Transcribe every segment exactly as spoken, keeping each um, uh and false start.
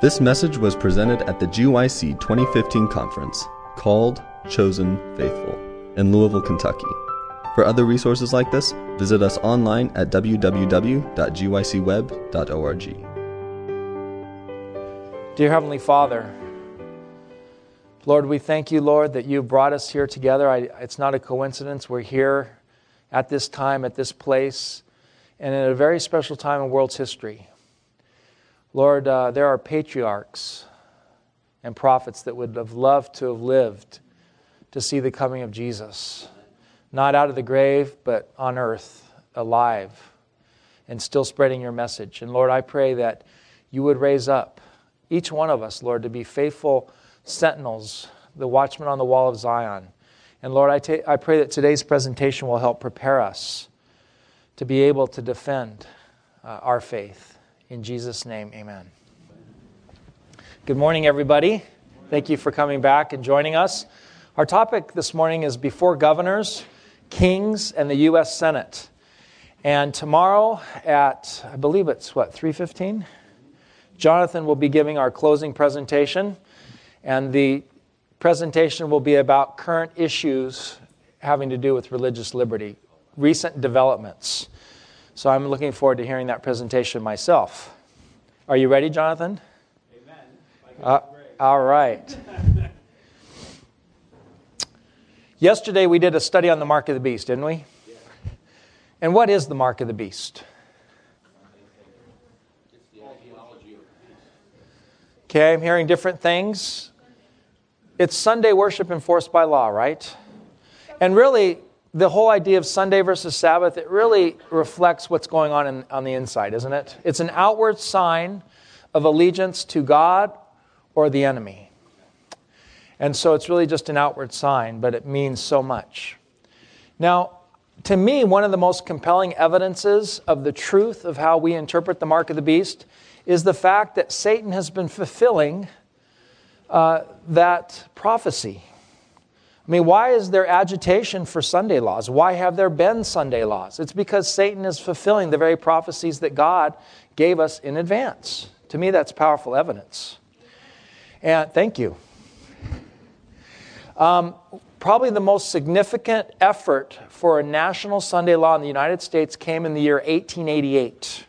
This message was presented at the G Y C twenty fifteen conference called Chosen Faithful in Louisville, Kentucky. For other resources like this, visit us online at w w w dot g y c web dot org. Dear Heavenly Father, Lord, we thank you, Lord, that you brought us here together. I, it's not a coincidence. We're here at this time, at this place, and at a very special time in world's history. Lord, uh, there are patriarchs and prophets that would have loved to have lived to see the coming of Jesus, not out of the grave, but on earth, alive, and still spreading your message. And Lord, I pray that you would raise up each one of us, Lord, to be faithful sentinels, the watchmen on the wall of Zion. And Lord, I, ta- I pray that today's presentation will help prepare us to be able to defend uh, our faith. In Jesus' name, amen. Good morning, everybody. Thank you for coming back and joining us. Our topic this morning is before governors, kings, and the U S Senate. And tomorrow at, I believe it's, what, three fifteen? Jonathan will be giving our closing presentation. And the presentation will be about current issues having to do with religious liberty, recent developments. So I'm looking forward to hearing that presentation myself. Are you ready, Jonathan? Amen. Uh, all right. Yesterday we did a study on the Mark of the Beast, didn't we? Yeah. And what is the Mark of the Beast? It's the ideology of peace. Okay, I'm hearing different things. It's Sunday worship enforced by law, right? And really, the whole idea of Sunday versus Sabbath, it really reflects what's going on in, on the inside, isn't it? It's an outward sign of allegiance to God or the enemy. And so it's really just an outward sign, but it means so much. Now, to me, one of the most compelling evidences of the truth of how we interpret the Mark of the Beast is the fact that Satan has been fulfilling uh, that prophecy. I mean, why is there agitation for Sunday laws? Why have there been Sunday laws? It's because Satan is fulfilling the very prophecies that God gave us in advance. To me, that's powerful evidence. And thank you. Um, probably the most significant effort for a national Sunday law in the United States came in the year eighteen eighty-eight.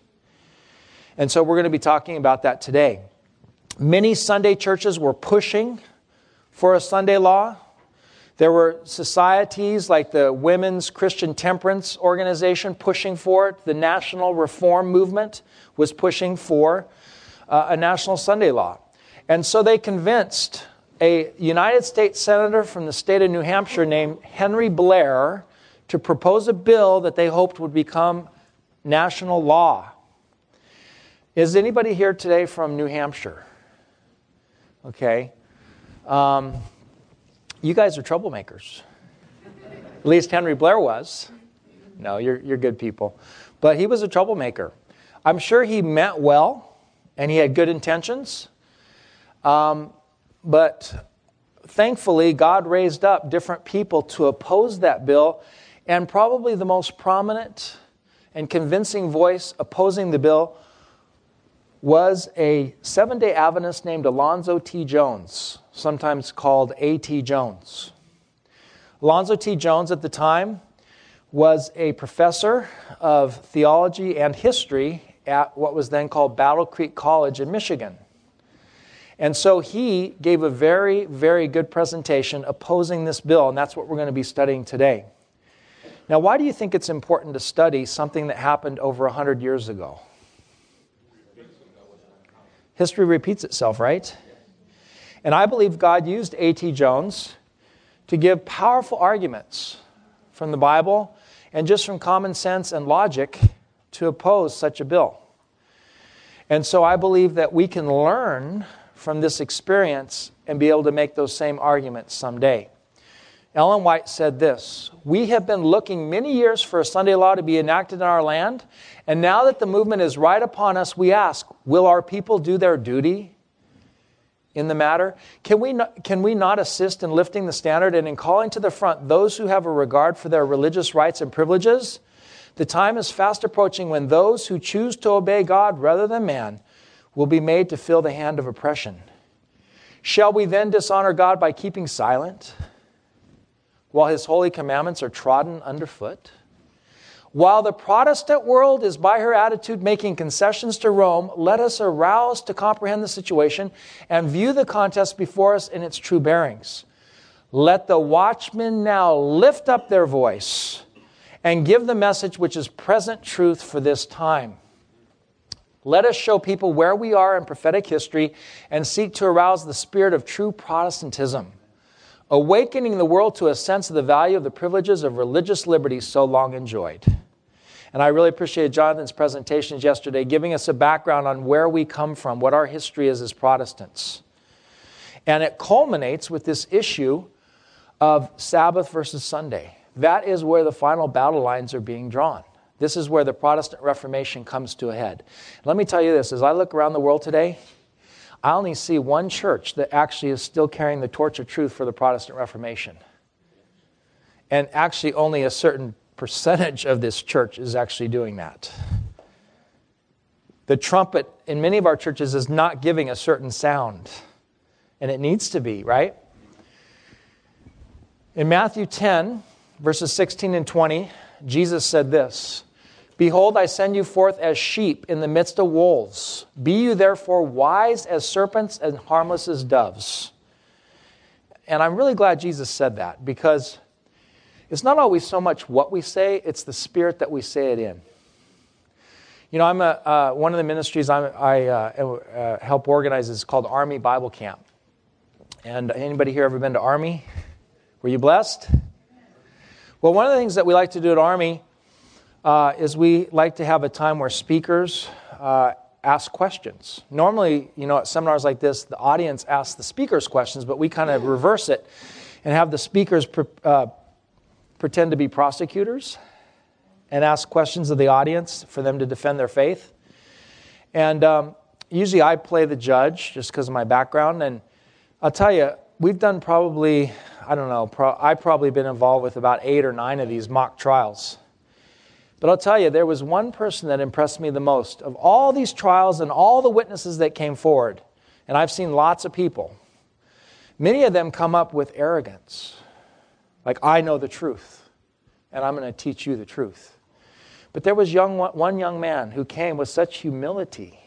And so we're going to be talking about that today. Many Sunday churches were pushing for a Sunday law. There were societies like the Women's Christian Temperance Organization pushing for it. The National Reform Movement was pushing for uh, a national Sunday law. And so they convinced a United States senator from the state of New Hampshire named Henry Blair to propose a bill that they hoped would become national law. Is anybody here today from New Hampshire? Okay. Um... You guys are troublemakers. At least Henry Blair was. No, you're you're good people. But he was a troublemaker. I'm sure he meant well, and he had good intentions. Um, but thankfully, God raised up different people to oppose that bill, and probably the most prominent and convincing voice opposing the bill was a Seventh-day Adventist named Alonzo T. Jones, sometimes called A T Jones. Alonzo T. Jones at the time was a professor of theology and history at what was then called Battle Creek College in Michigan. And so he gave a very, very good presentation opposing this bill, and that's what we're going to be studying today. Now, why do you think it's important to study something that happened over one hundred years ago? History repeats itself, right? And I believe God used A T Jones to give powerful arguments from the Bible and just from common sense and logic to oppose such a bill. And so I believe that we can learn from this experience and be able to make those same arguments someday. Ellen White said this: "We have been looking many years for a Sunday law to be enacted in our land, and now that the movement is right upon us, we ask, will our people do their duty in the matter? Can we not, can we not assist in lifting the standard and in calling to the front those who have a regard for their religious rights and privileges? The time is fast approaching when those who choose to obey God rather than man will be made to feel the hand of oppression. Shall we then dishonor God by keeping silent, while his holy commandments are trodden underfoot? While the Protestant world is by her attitude making concessions to Rome, let us arouse to comprehend the situation and view the contest before us in its true bearings. Let the watchmen now lift up their voice and give the message which is present truth for this time. Let us show people where we are in prophetic history and seek to arouse the spirit of true Protestantism, awakening the world to a sense of the value of the privileges of religious liberty so long enjoyed. And I really appreciate Jonathan's presentations yesterday, giving us a background on where we come from, what our history is as Protestants. And it culminates with this issue of Sabbath versus Sunday. That is where the final battle lines are being drawn. This is where the Protestant Reformation comes to a head. Let me tell you this, as I look around the world today, I only see one church that actually is still carrying the torch of truth for the Protestant Reformation. And actually only a certain percentage of this church is actually doing that. The trumpet in many of our churches is not giving a certain sound. And it needs to be, right? In Matthew ten, verses sixteen and twenty, Jesus said this, "Behold, I send you forth as sheep in the midst of wolves. Be you therefore wise as serpents and harmless as doves." And I'm really glad Jesus said that, because it's not always so much what we say, it's the spirit that we say it in. You know, I'm a, uh, one of the ministries I'm, I uh, uh, help organize is called Army Bible Camp. And anybody here ever been to Army? Were you blessed? Well, one of the things that we like to do at Army uh, is we like to have a time where speakers uh, ask questions. Normally, you know, at seminars like this, the audience asks the speakers questions, but we kind of reverse it and have the speakers pre- uh, pretend to be prosecutors and ask questions of the audience for them to defend their faith. And um, usually I play the judge just because of my background. And I'll tell you, we've done probably, I don't know, pro- I've probably been involved with about eight or nine of these mock trials. But I'll tell you, there was one person that impressed me the most. Of all these trials and all the witnesses that came forward, and I've seen lots of people, many of them come up with arrogance. Like, I know the truth, and I'm going to teach you the truth. But there was young, one young man who came with such humility,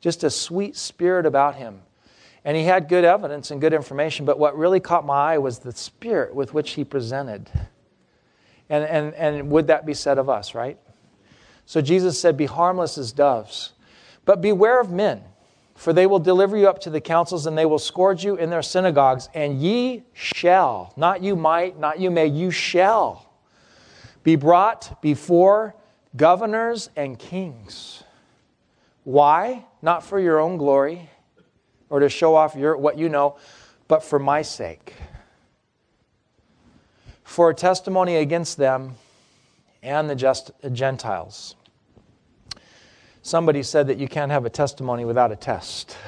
just a sweet spirit about him. And he had good evidence and good information, but what really caught my eye was the spirit with which he presented. And, and, and would that be said of us, right? So Jesus said, "Be harmless as doves, but beware of men, for they will deliver you up to the councils, and they will scourge you in their synagogues, and ye shall," not you might, not you may, you shall, "be brought before governors and kings." Why? Not for your own glory, or to show off your what you know, but for my sake, for a testimony against them and the just Gentiles. Somebody said that you can't have a testimony without a test,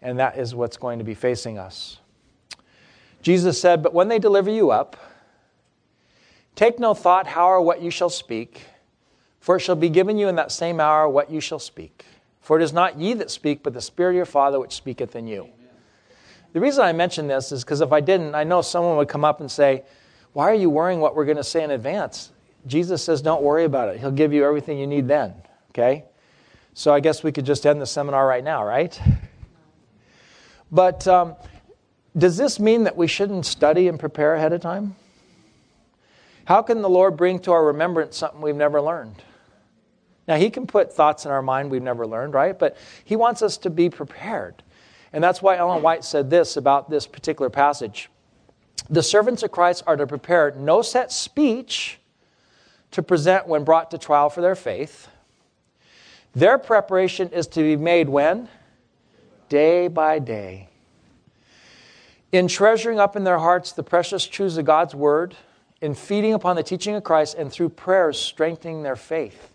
and that is what's going to be facing us. Jesus said, "But when they deliver you up, take no thought how or what you shall speak, for it shall be given you in that same hour what you shall speak. For it is not ye that speak, but the Spirit of your Father which speaketh in you." Amen. The reason I mention this is because if I didn't, I know someone would come up and say, "Why are you worrying what we're going to say in advance?" Jesus says, don't worry about it. He'll give you everything you need then, okay? So I guess we could just end the seminar right now, right? But um, does this mean that we shouldn't study and prepare ahead of time? How can the Lord bring to our remembrance something we've never learned? Now, he can put thoughts in our mind we've never learned, right? But he wants us to be prepared. And that's why Ellen White said this about this particular passage. "The servants of Christ are to prepare no set speech to present when brought to trial for their faith. Their preparation is to be made when? Day by day. In treasuring up in their hearts the precious truths of God's word, in feeding upon the teaching of Christ, and through prayers strengthening their faith,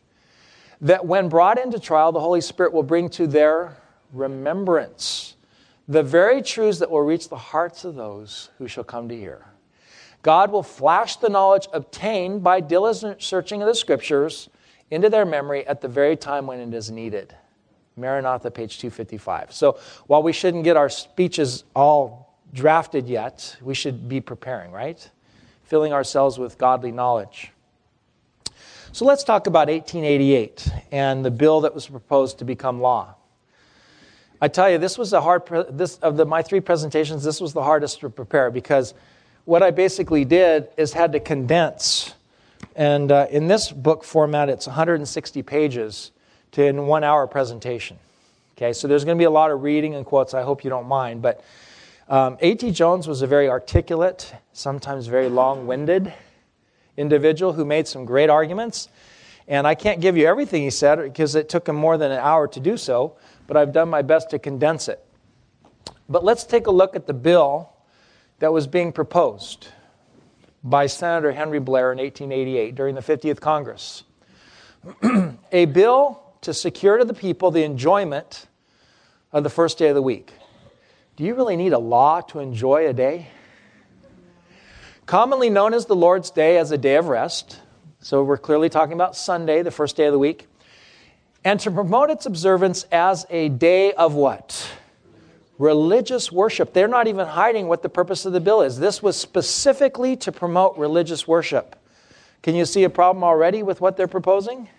that when brought into trial, the Holy Spirit will bring to their remembrance the very truths that will reach the hearts of those who shall come to hear. God will flash the knowledge obtained by diligent searching of the Scriptures into their memory at the very time when it is needed." Maranatha, page two fifty-five. So while we shouldn't get our speeches all drafted yet, we should be preparing, right? Filling ourselves with godly knowledge. So let's talk about eighteen eighty-eight and the bill that was proposed to become law. I tell you, this was a hard, pre- this of the, my three presentations, this was the hardest to prepare, because what I basically did is had to condense. And uh, in this book format, it's one hundred sixty pages to in one hour presentation. Okay, so there's going to be a lot of reading and quotes. I hope you don't mind. But um, A T Jones was a very articulate, sometimes very long-winded individual who made some great arguments. And I can't give you everything he said because it took him more than an hour to do so, but I've done my best to condense it. But let's take a look at the bill that was being proposed by Senator Henry Blair in eighteen eighty-eight during the fiftieth Congress. A bill to secure to the people the enjoyment of the first day of the week. Do you really need a law to enjoy a day? Commonly known as the Lord's Day as a day of rest. So we're clearly talking about Sunday, the first day of the week. And to promote its observance as a day of what? Religious worship. They're not even hiding what the purpose of the bill is. This was specifically to promote religious worship. Can you see a problem already with what they're proposing?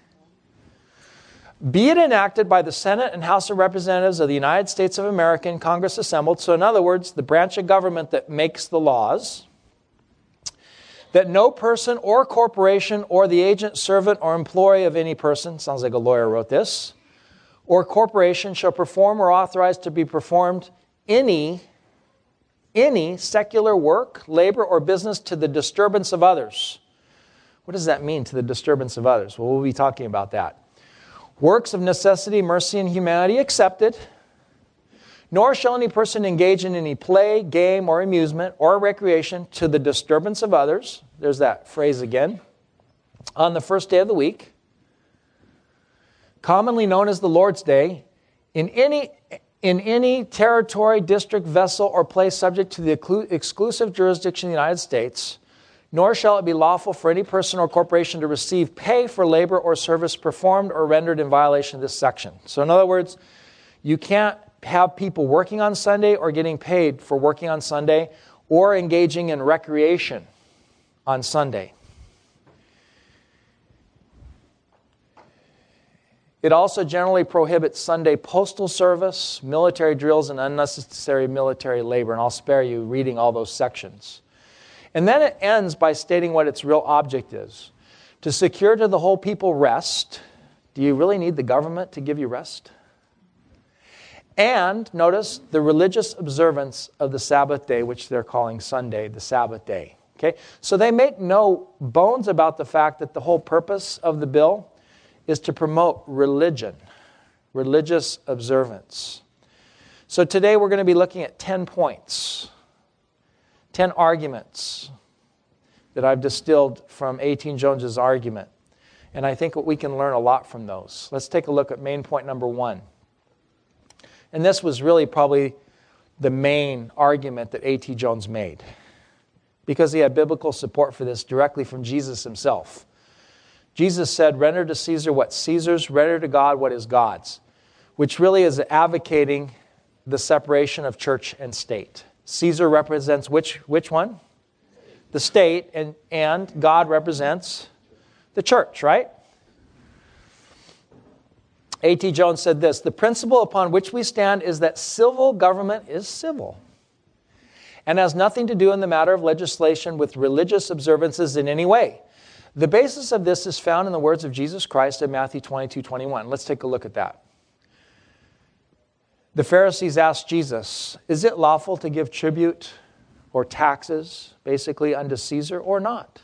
Be it enacted by the Senate and House of Representatives of the United States of America and Congress assembled. So in other words, the branch of government that makes the laws. That no person or corporation or the agent, servant, or employee of any person, sounds like a lawyer wrote this, or corporation shall perform or authorize to be performed any, any secular work, labor, or business to the disturbance of others. What does that mean, to the disturbance of others? Well, we'll be talking about that. Works of necessity, mercy, and humanity accepted. Nor shall any person engage in any play, game, or amusement, or recreation to the disturbance of others. There's that phrase again. On the first day of the week, commonly known as the Lord's Day, in any in any territory, district, vessel, or place subject to the exclu- exclusive jurisdiction of the United States, nor shall it be lawful for any person or corporation to receive pay for labor or service performed or rendered in violation of this section. So in other words, you can't have people working on Sunday or getting paid for working on Sunday or engaging in recreation on Sunday. It also generally prohibits Sunday postal service, military drills, and unnecessary military labor. And I'll spare you reading all those sections. And then it ends by stating what its real object is. To secure to the whole people rest. Do you really need the government to give you rest? And, notice, the religious observance of the Sabbath day, which they're calling Sunday, the Sabbath day. Okay? So they make no bones about the fact that the whole purpose of the bill is to promote religion, religious observance. So today we're going to be looking at ten points, ten arguments that I've distilled from A T Jones's argument. And I think we can learn a lot from those. Let's take a look at main point number one. And this was really probably the main argument that A T Jones made, because he had biblical support for this directly from Jesus himself. Jesus said, render to Caesar what Caesar's, render to God what is God's, which really is advocating the separation of church and state. Caesar represents which which one? The state, and, and God represents the church, right? A T Jones said this, the principle upon which we stand is that civil government is civil and has nothing to do in the matter of legislation with religious observances in any way. The basis of this is found in the words of Jesus Christ in Matthew twenty-two, twenty-one. Let's take a look at that. The Pharisees asked Jesus, is it lawful to give tribute or taxes, basically, unto Caesar or not?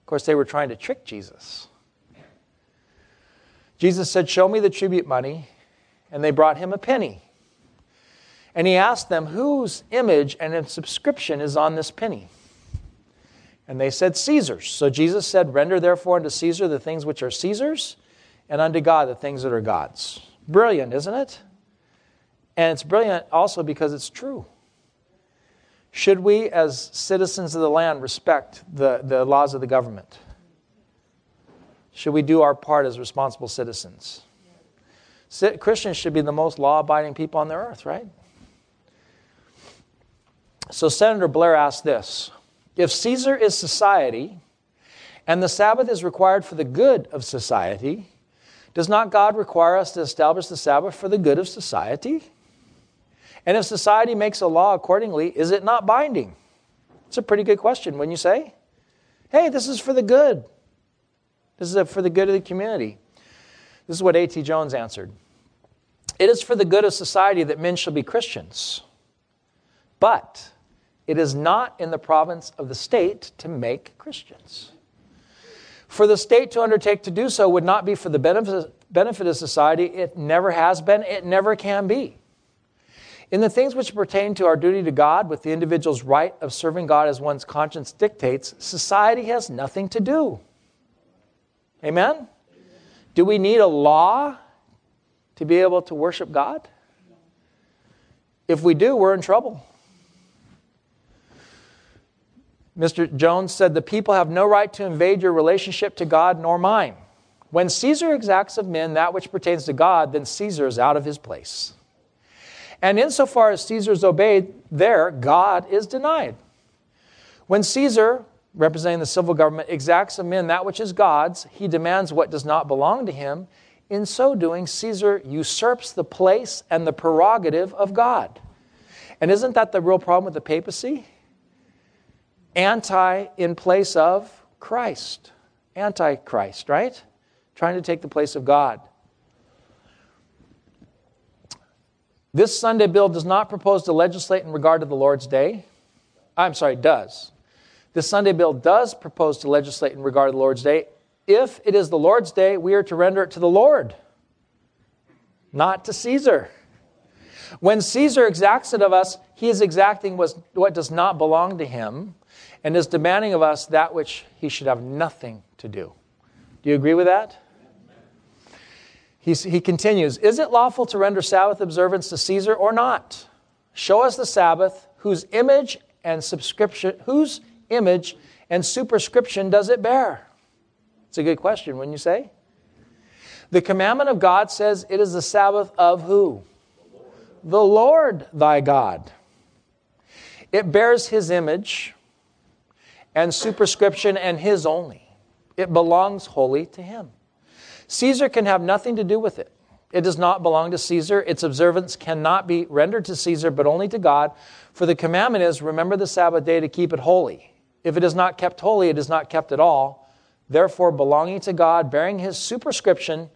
Of course, they were trying to trick Jesus. Jesus said, show me the tribute money, and they brought him a penny. And he asked them, whose image and subscription is on this penny? And they said, Caesar's. So Jesus said, render therefore unto Caesar the things which are Caesar's, and unto God the things that are God's. Brilliant, isn't it? And it's brilliant also because it's true. Should we, as citizens of the land, respect the, the laws of the government? Should we do our part as responsible citizens? Christians should be the most law-abiding people on the earth, right? So Senator Blair asked this: if Caesar is society and the Sabbath is required for the good of society, does not God require us to establish the Sabbath for the good of society? And if society makes a law accordingly, is it not binding? It's a pretty good question, wouldn't you say? Hey, this is for the good. This is for the good of the community. This is what A T Jones answered. It is for the good of society that men shall be Christians, but it is not in the province of the state to make Christians. For the state to undertake to do so would not be for the benefit of society. It never has been. It never can be. In the things which pertain to our duty to God, with the individual's right of serving God as one's conscience dictates, society has nothing to do. Amen? Amen. Do we need a law to be able to worship God? If we do, we're in trouble. Mister Jones said, the people have no right to invade your relationship to God nor mine. When Caesar exacts of men that which pertains to God, then Caesar is out of his place. And insofar as Caesar is obeyed, there God is denied. When Caesar, representing the civil government, exacts of men that which is God's, he demands what does not belong to him. In so doing, Caesar usurps the place and the prerogative of God. And isn't that the real problem with the papacy? Anti in place of Christ. Antichrist, right? Trying to take the place of God. This Sunday bill does not propose to legislate in regard to the Lord's Day. I'm sorry, does. This Sunday bill does propose to legislate in regard to the Lord's Day. If it is the Lord's Day, we are to render it to the Lord, not to Caesar. When Caesar exacts it of us, he is exacting what does not belong to him, and is demanding of us that which he should have nothing to do. Do you agree with that? He, he continues, is it lawful to render Sabbath observance to Caesar or not? Show us the Sabbath, whose image and subscription, whose image and superscription does it bear? It's a good question, wouldn't you say? The commandment of God says it is the Sabbath of who? The Lord thy God. It bears his image and superscription, and his only. It belongs wholly to him. Caesar can have nothing to do with it. It does not belong to Caesar. Its observance cannot be rendered to Caesar, but only to God. For the commandment is, remember the Sabbath day to keep it holy. If it is not kept holy, it is not kept at all. Therefore, belonging to God, bearing his superscription,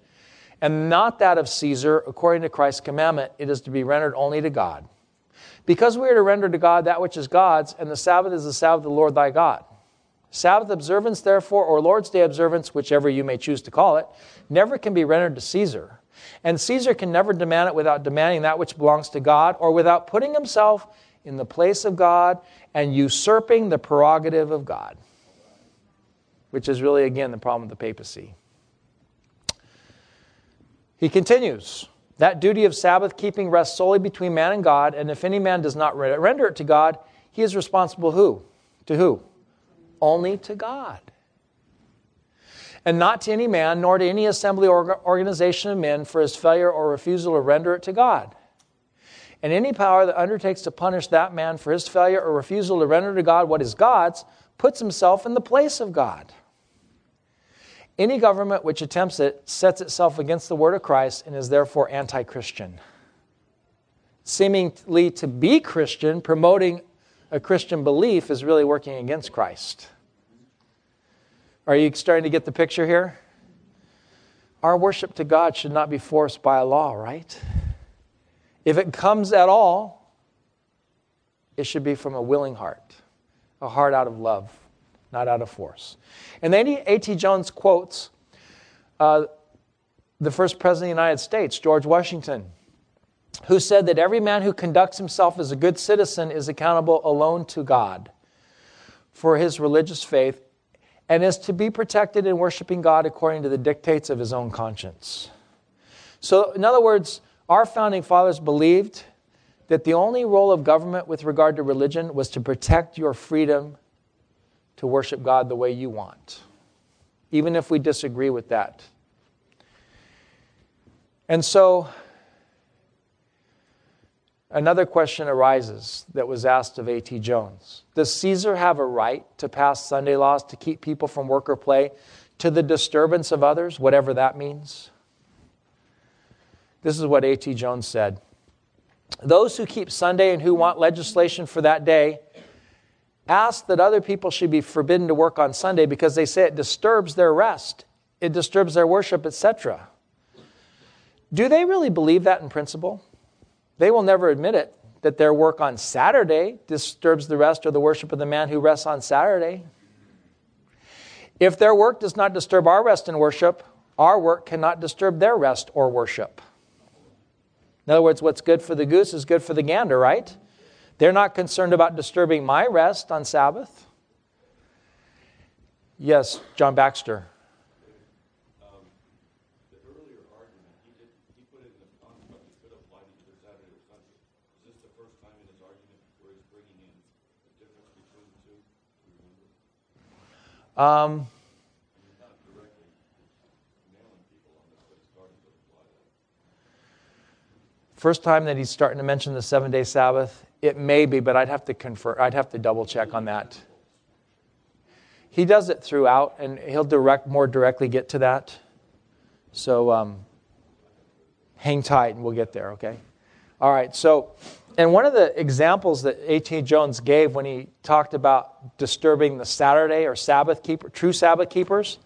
and not that of Caesar, according to Christ's commandment, it is to be rendered only to God. Because we are to render to God that which is God's, and the Sabbath is the Sabbath of the Lord thy God. Sabbath observance, therefore, or Lord's Day observance, whichever you may choose to call it, never can be rendered to Caesar. And Caesar can never demand it without demanding that which belongs to God, or without putting himself in the place of God and usurping the prerogative of God, which is really, again, the problem of the papacy. He continues, that duty of Sabbath keeping rests solely between man and God, and if any man does not render it to God, he is responsible who? To who? Only to God. And not to any man, nor to any assembly or organization of men for his failure or refusal to render it to God. And any power that undertakes to punish that man for his failure or refusal to render to God what is God's puts himself in the place of God. Any government which attempts it sets itself against the word of Christ and is therefore anti-Christian. Seemingly to be Christian, promoting a Christian belief, is really working against Christ. Are you starting to get the picture here? Our worship to God should not be forced by a law, right? If it comes at all, it should be from a willing heart, a heart out of love, not out of force. And then A T Jones quotes uh, the first president of the United States, George Washington, who said that every man who conducts himself as a good citizen is accountable alone to God for his religious faith and is to be protected in worshiping God according to the dictates of his own conscience. So, in other words, our founding fathers believed that the only role of government with regard to religion was to protect your freedom to worship God the way you want, even if we disagree with that. And so another question arises that was asked of A T Jones. Does Caesar have a right to pass Sunday laws to keep people from work or play to the disturbance of others, whatever that means? This is what A T Jones said. Those who keep Sunday and who want legislation for that day ask that other people should be forbidden to work on Sunday because they say it disturbs their rest, it disturbs their worship, et cetera. Do they really believe that in principle? They will never admit it, that their work on Saturday disturbs the rest or the worship of the man who rests on Saturday. If their work does not disturb our rest and worship, our work cannot disturb their rest or worship. In other words, what's good for the goose is good for the gander, right? They're not concerned about disturbing my rest on Sabbath. Yes, John Baxter. Um, first time that he's starting to mention the seven-day Sabbath, it may be, but I'd have to confer, I'd have to double-check on that. He does it throughout, and he'll direct more directly get to that. So um, hang tight, and we'll get there. Okay. All right. So, and one of the examples that A T Jones gave when he talked about disturbing the Saturday or Sabbath keeper, true Sabbath keepers,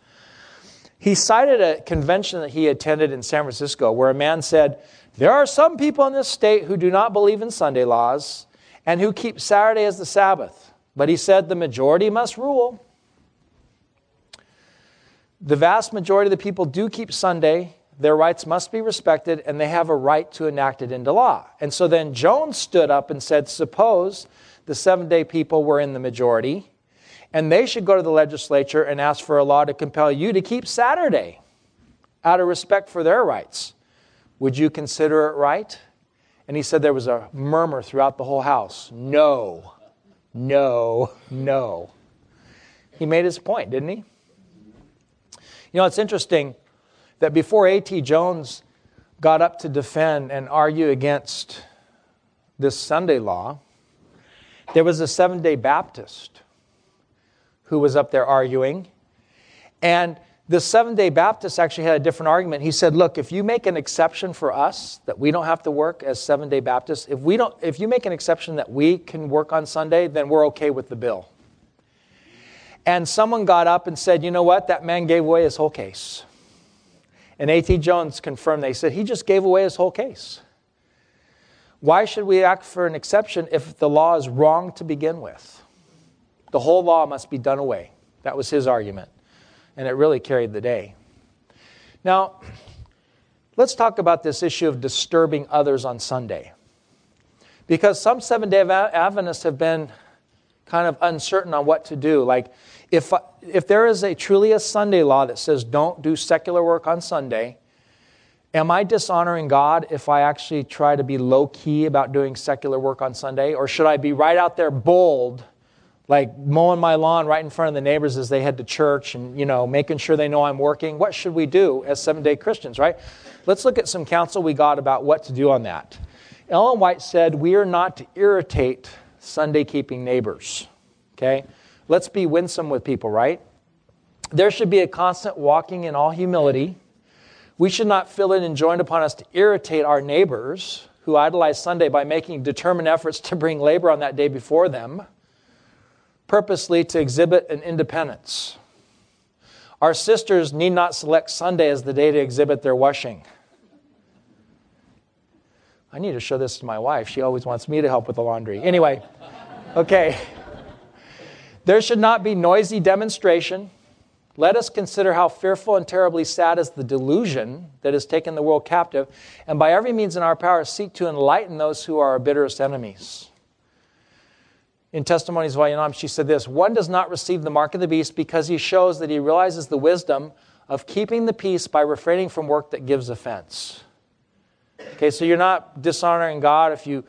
he cited a convention that he attended in San Francisco where a man said, there are some people in this state who do not believe in Sunday laws and who keep Saturday as the Sabbath. But he said the majority must rule. The vast majority of the people do keep Sunday. Their rights must be respected, and they have a right to enact it into law. And so then Jones stood up and said, suppose the seven-day people were in the majority, and they should go to the legislature and ask for a law to compel you to keep Saturday out of respect for their rights. Would you consider it right? And he said there was a murmur throughout the whole house. No, no, no. He made his point, didn't he? You know, it's interesting that before A T Jones got up to defend and argue against this Sunday law, there was a Seventh-day Baptist who was up there arguing. And the Seventh-day Baptist actually had a different argument. He said, look, if you make an exception for us, that we don't have to work as Seventh-day Baptists, if we don't, if you make an exception that we can work on Sunday, then we're okay with the bill. And someone got up and said, you know what? That man gave away his whole case. And A T Jones confirmed, they said, he just gave away his whole case. Why should we act for an exception if the law is wrong to begin with? The whole law must be done away. That was his argument. And it really carried the day. Now, let's talk about this issue of disturbing others on Sunday. Because some Seventh-day Adventists have been kind of uncertain on what to do. Like, if if there is a truly a Sunday law that says don't do secular work on Sunday, am I dishonoring God if I actually try to be low-key about doing secular work on Sunday? Or should I be right out there bold, like mowing my lawn right in front of the neighbors as they head to church and, you know, making sure they know I'm working? What should we do as Seventh-day Christians, right? Let's look at some counsel we got about what to do on that. Ellen White said, we are not to irritate Sunday-keeping neighbors, okay? Let's be winsome with people, right? There should be a constant walking in all humility. We should not feel it enjoined upon us to irritate our neighbors who idolize Sunday by making determined efforts to bring labor on that day before them, purposely to exhibit an independence. Our sisters need not select Sunday as the day to exhibit their washing. I need to show this to my wife. She always wants me to help with the laundry. Anyway, okay. There should not be noisy demonstration. Let us consider how fearful and terribly sad is the delusion that has taken the world captive, and by every means in our power seek to enlighten those who are our bitterest enemies. In Testimonies, Volume nine, she said this, one does not receive the mark of the beast because he shows that he realizes the wisdom of keeping the peace by refraining from work that gives offense. Okay, so you're not dishonoring God if you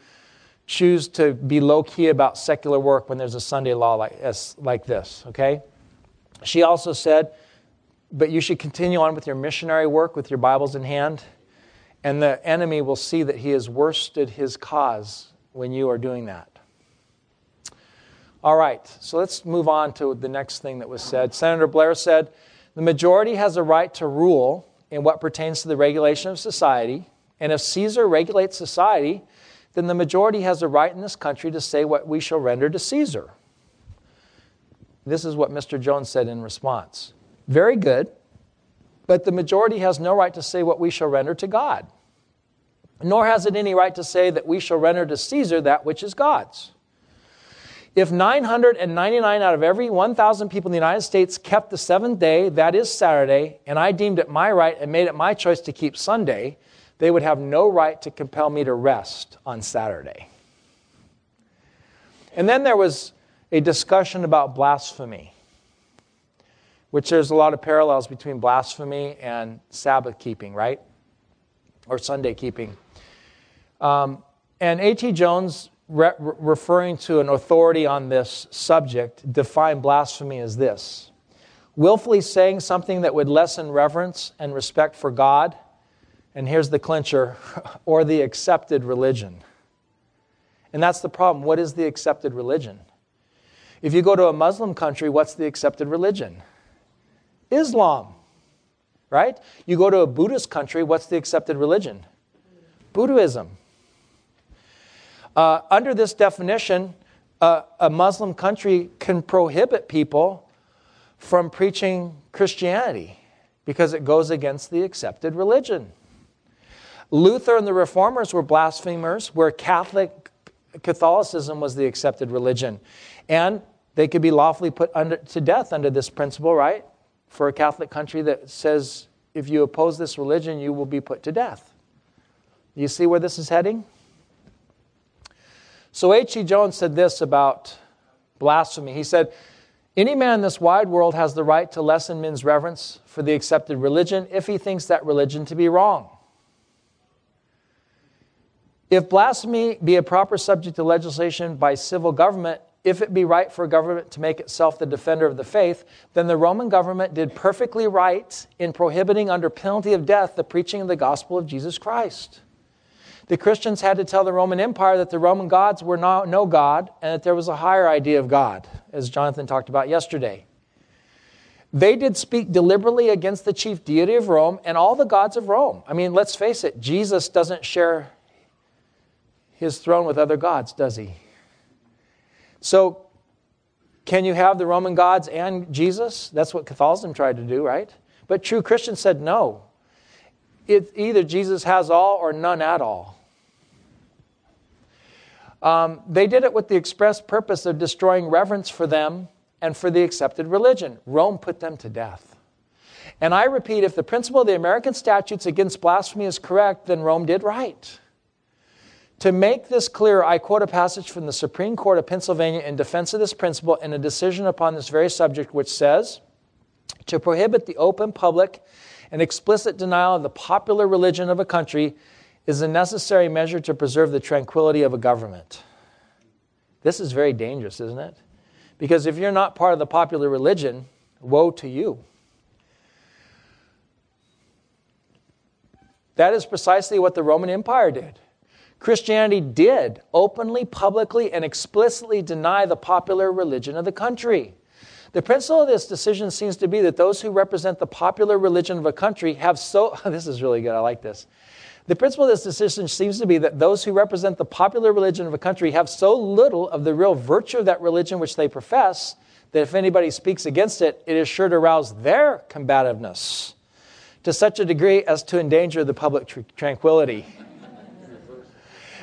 choose to be low-key about secular work when there's a Sunday law like, like this, okay? She also said, but you should continue on with your missionary work with your Bibles in hand And the enemy will see that he has worsted his cause when you are doing that. All right, so let's move on to the next thing that was said. Senator Blair said, the majority has a right to rule in what pertains to the regulation of society, and if Caesar regulates society, then the majority has a right in this country to say what we shall render to Caesar. This is what Mister Jones said in response. Very good, but the majority has no right to say what we shall render to God, nor has it any right to say that we shall render to Caesar that which is God's. If nine hundred ninety-nine out of every one thousand people in the United States kept the seventh day, that is Saturday, and I deemed it my right and made it my choice to keep Sunday, they would have no right to compel me to rest on Saturday. And then there was a discussion about blasphemy, which there's a lot of parallels between blasphemy and Sabbath keeping, right? Or Sunday keeping. Um, and A T Jones, Re- referring to an authority on this subject, define blasphemy as this: willfully saying something that would lessen reverence and respect for God, and here's the clincher, or the accepted religion. And that's the problem. What is the accepted religion? If you go to a Muslim country, what's the accepted religion? Islam, right? You go to a Buddhist country, what's the accepted religion? Buddhism. Uh, under this definition, uh, a Muslim country can prohibit people from preaching Christianity because it goes against the accepted religion. Luther and the Reformers were blasphemers, where Catholic Catholicism was the accepted religion. And they could be lawfully put under, to death under this principle, right? For a Catholic country that says, if you oppose this religion, you will be put to death. You see where this is heading? So H E Jones said this about blasphemy. He said, any man in this wide world has the right to lessen men's reverence for the accepted religion if he thinks that religion to be wrong. If blasphemy be a proper subject to legislation by civil government, if it be right for government to make itself the defender of the faith, then the Roman government did perfectly right in prohibiting under penalty of death the preaching of the gospel of Jesus Christ. The Christians had to tell the Roman Empire that the Roman gods were not, no God, and that there was a higher idea of God, as Jonathan talked about yesterday. They did speak deliberately against the chief deity of Rome and all the gods of Rome. I mean, let's face it, Jesus doesn't share his throne with other gods, does he? So, can you have the Roman gods and Jesus? That's what Catholicism tried to do, right? But true Christians said no. It's either Jesus has all or none at all. Um, they did it with the express purpose of destroying reverence for them and for the accepted religion. Rome put them to death. And I repeat, if the principle of the American statutes against blasphemy is correct, then Rome did right. To make this clear, I quote a passage from the Supreme Court of Pennsylvania in defense of this principle in a decision upon this very subject, which says, to prohibit the open, public, and explicit denial of the popular religion of a country is a necessary measure to preserve the tranquility of a government. This is very dangerous, isn't it? Because if you're not part of the popular religion, woe to you. That is precisely what the Roman Empire did. Christianity did openly, publicly, and explicitly deny the popular religion of the country. The principle of this decision seems to be that those who represent the popular religion of a country have so... This is really good. I like this. The principle of this decision seems to be that those who represent the popular religion of a country have so little of the real virtue of that religion which they profess that if anybody speaks against it, it is sure to rouse their combativeness to such a degree as to endanger the public tr- tranquility.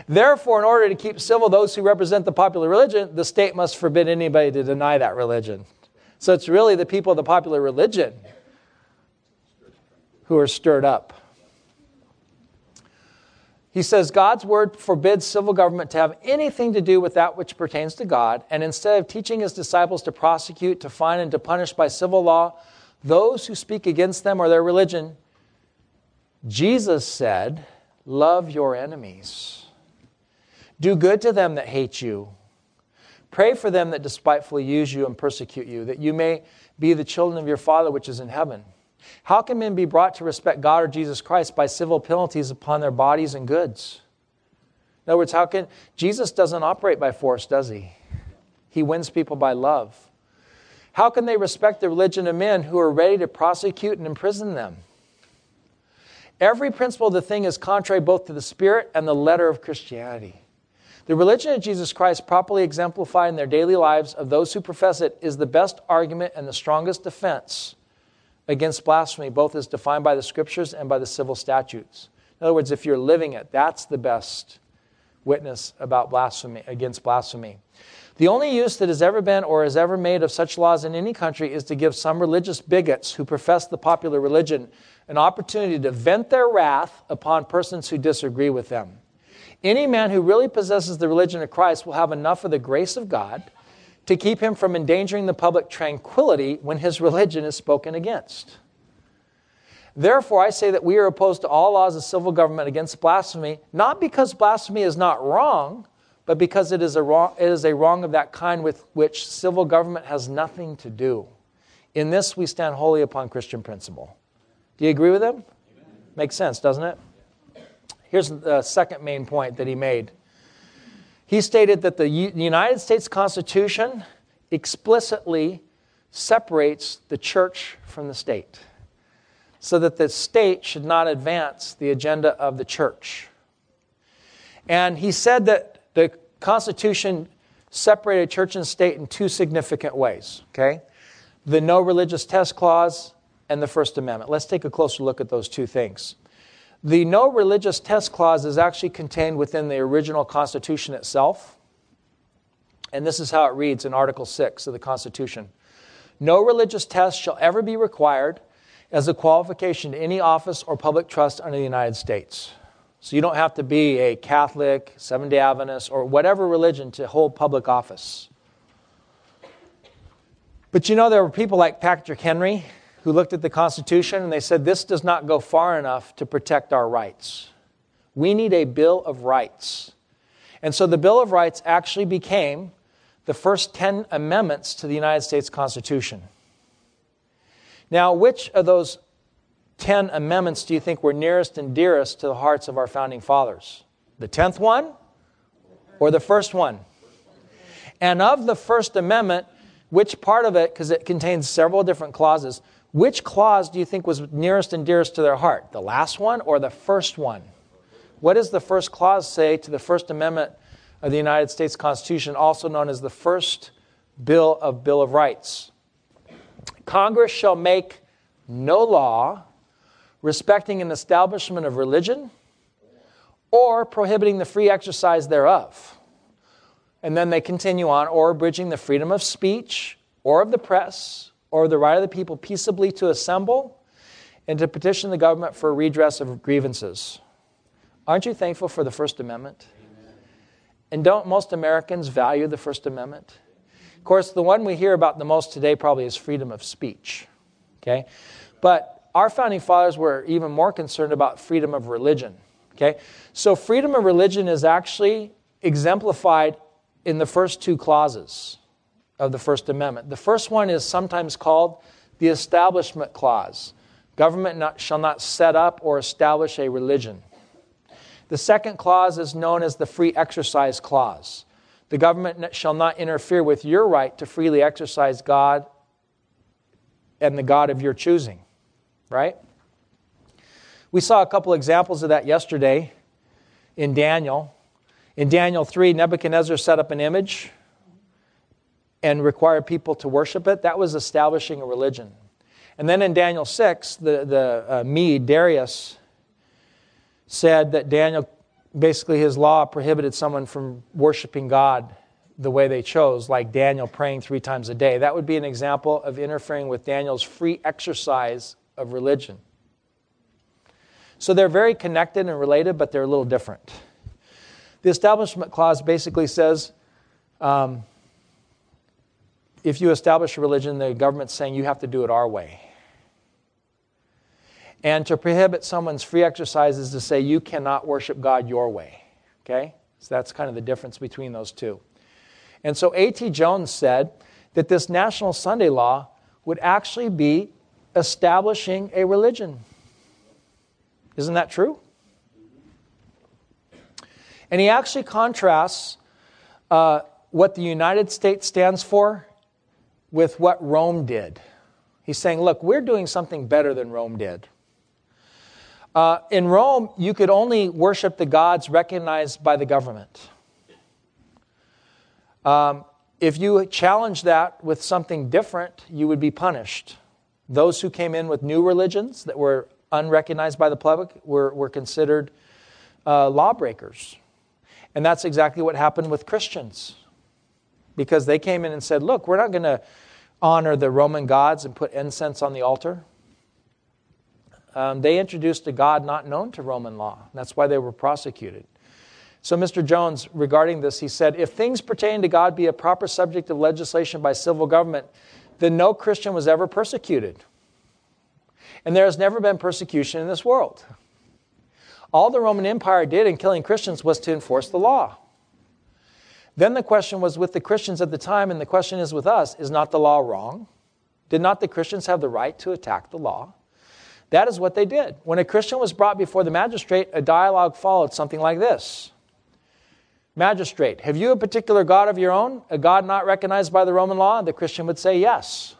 Therefore, in order to keep civil those who represent the popular religion, the state must forbid anybody to deny that religion. So it's really the people of the popular religion who are stirred up. He says, God's word forbids civil government to have anything to do with that which pertains to God, and instead of teaching his disciples to prosecute, to fine, and to punish by civil law those who speak against them or their religion, Jesus said, love your enemies. Do good to them that hate you. Pray for them that despitefully use you and persecute you, that you may be the children of your Father which is in heaven. How can men be brought to respect God or Jesus Christ by civil penalties upon their bodies and goods? In other words, how can Jesus doesn't operate by force, does he? He wins people by love. How can they respect the religion of men who are ready to prosecute and imprison them? Every principle of the thing is contrary both to the spirit and the letter of Christianity. The religion of Jesus Christ, properly exemplified in their daily lives of those who profess it, is the best argument and the strongest defense against blasphemy, both as defined by the scriptures and by the civil statutes. In other words, if you're living it, that's the best witness about blasphemy, against blasphemy. The only use that has ever been or is ever made of such laws in any country is to give some religious bigots who profess the popular religion an opportunity to vent their wrath upon persons who disagree with them. Any man who really possesses the religion of Christ will have enough of the grace of God to keep him from endangering the public tranquility when his religion is spoken against. Therefore, I say that we are opposed to all laws of civil government against blasphemy, not because blasphemy is not wrong, but because it is a wrong, it is a wrong of that kind with which civil government has nothing to do. In this, we stand wholly upon Christian principle. Do you agree with him? Amen. Makes sense, doesn't it? Here's the second main point that he made. He stated that the United States Constitution explicitly separates the church from the state, so that the state should not advance the agenda of the church. And he said that the Constitution separated church and state in two significant ways, okay? The No Religious Test Clause and the First Amendment. Let's take a closer look at those two things. The No Religious Test Clause is actually contained within the original Constitution itself. And this is how it reads in Article six of the Constitution. No religious test shall ever be required as a qualification to any office or public trust under the United States. So you don't have to be a Catholic, Seventh-day Adventist, or whatever religion to hold public office. But you know, there were people like Patrick Henry who looked at the Constitution and they said, this does not go far enough to protect our rights. We need a Bill of Rights. And so the Bill of Rights actually became the first ten amendments to the United States Constitution. Now, which of those ten amendments do you think were nearest and dearest to the hearts of our founding fathers? The tenth one or the first one? And of the First Amendment, which part of it, because it contains several different clauses, which clause do you think was nearest and dearest to their heart? The last one or the first one? What does the first clause say to the First Amendment of the United States Constitution, also known as the First Bill of Bill of Rights? Congress shall make no law respecting an establishment of religion or prohibiting the free exercise thereof. And then they continue on, or abridging the freedom of speech or of the press or the right of the people peaceably to assemble and to petition the government for redress of grievances. Aren't you thankful for the First Amendment? Amen. And don't most Americans value the First Amendment? Of course, the one we hear about the most today probably is freedom of speech. Okay? But our founding fathers were even more concerned about freedom of religion, okay? So freedom of religion is actually exemplified in the first two clauses of the First Amendment. The first one is sometimes called the Establishment Clause. Government not, shall not set up or establish a religion. The second clause is known as the Free Exercise Clause. The government shall not interfere with your right to freely exercise God and the God of your choosing. Right? We saw a couple examples of that yesterday in Daniel. In Daniel three, Nebuchadnezzar set up an image and required people to worship it. That was establishing a religion. And then in Daniel six, the, the uh, Mede, Darius, said that Daniel, basically his law prohibited someone from worshiping God the way they chose, like Daniel praying three times a day. That would be an example of interfering with Daniel's free exercise of religion. So they're very connected and related, but they're a little different. The Establishment Clause basically says, um, if you establish a religion, the government's saying you have to do it our way. And to prohibit someone's free exercise is to say you cannot worship God your way. Okay? So that's kind of the difference between those two. And so A T Jones said that this National Sunday Law would actually be establishing a religion. Isn't that true? And he actually contrasts uh, what the United States stands for with what Rome did. He's saying, look, we're doing something better than Rome did. Uh, in Rome, you could only worship the gods recognized by the government. Um, if you challenge that with something different, you would be punished. Those who came in with new religions that were unrecognized by the public were, were considered uh, lawbreakers. And that's exactly what happened with Christians, because they came in and said, look, we're not going to honor the Roman gods and put incense on the altar. Um, they introduced a god not known to Roman law. That's why they were prosecuted. So Mister Jones, regarding this, he said, if things pertaining to God be a proper subject of legislation by civil government, then no Christian was ever persecuted. And there has never been persecution in this world. All the Roman Empire did in killing Christians was to enforce the law. Then the question was with the Christians at the time, and the question is with us, is not the law wrong? Did not the Christians have the right to attack the law? That is what they did. When a Christian was brought before the magistrate, a dialogue followed something like this. Magistrate, have you a particular god of your own, a god not recognized by the Roman law? The Christian would say, yes.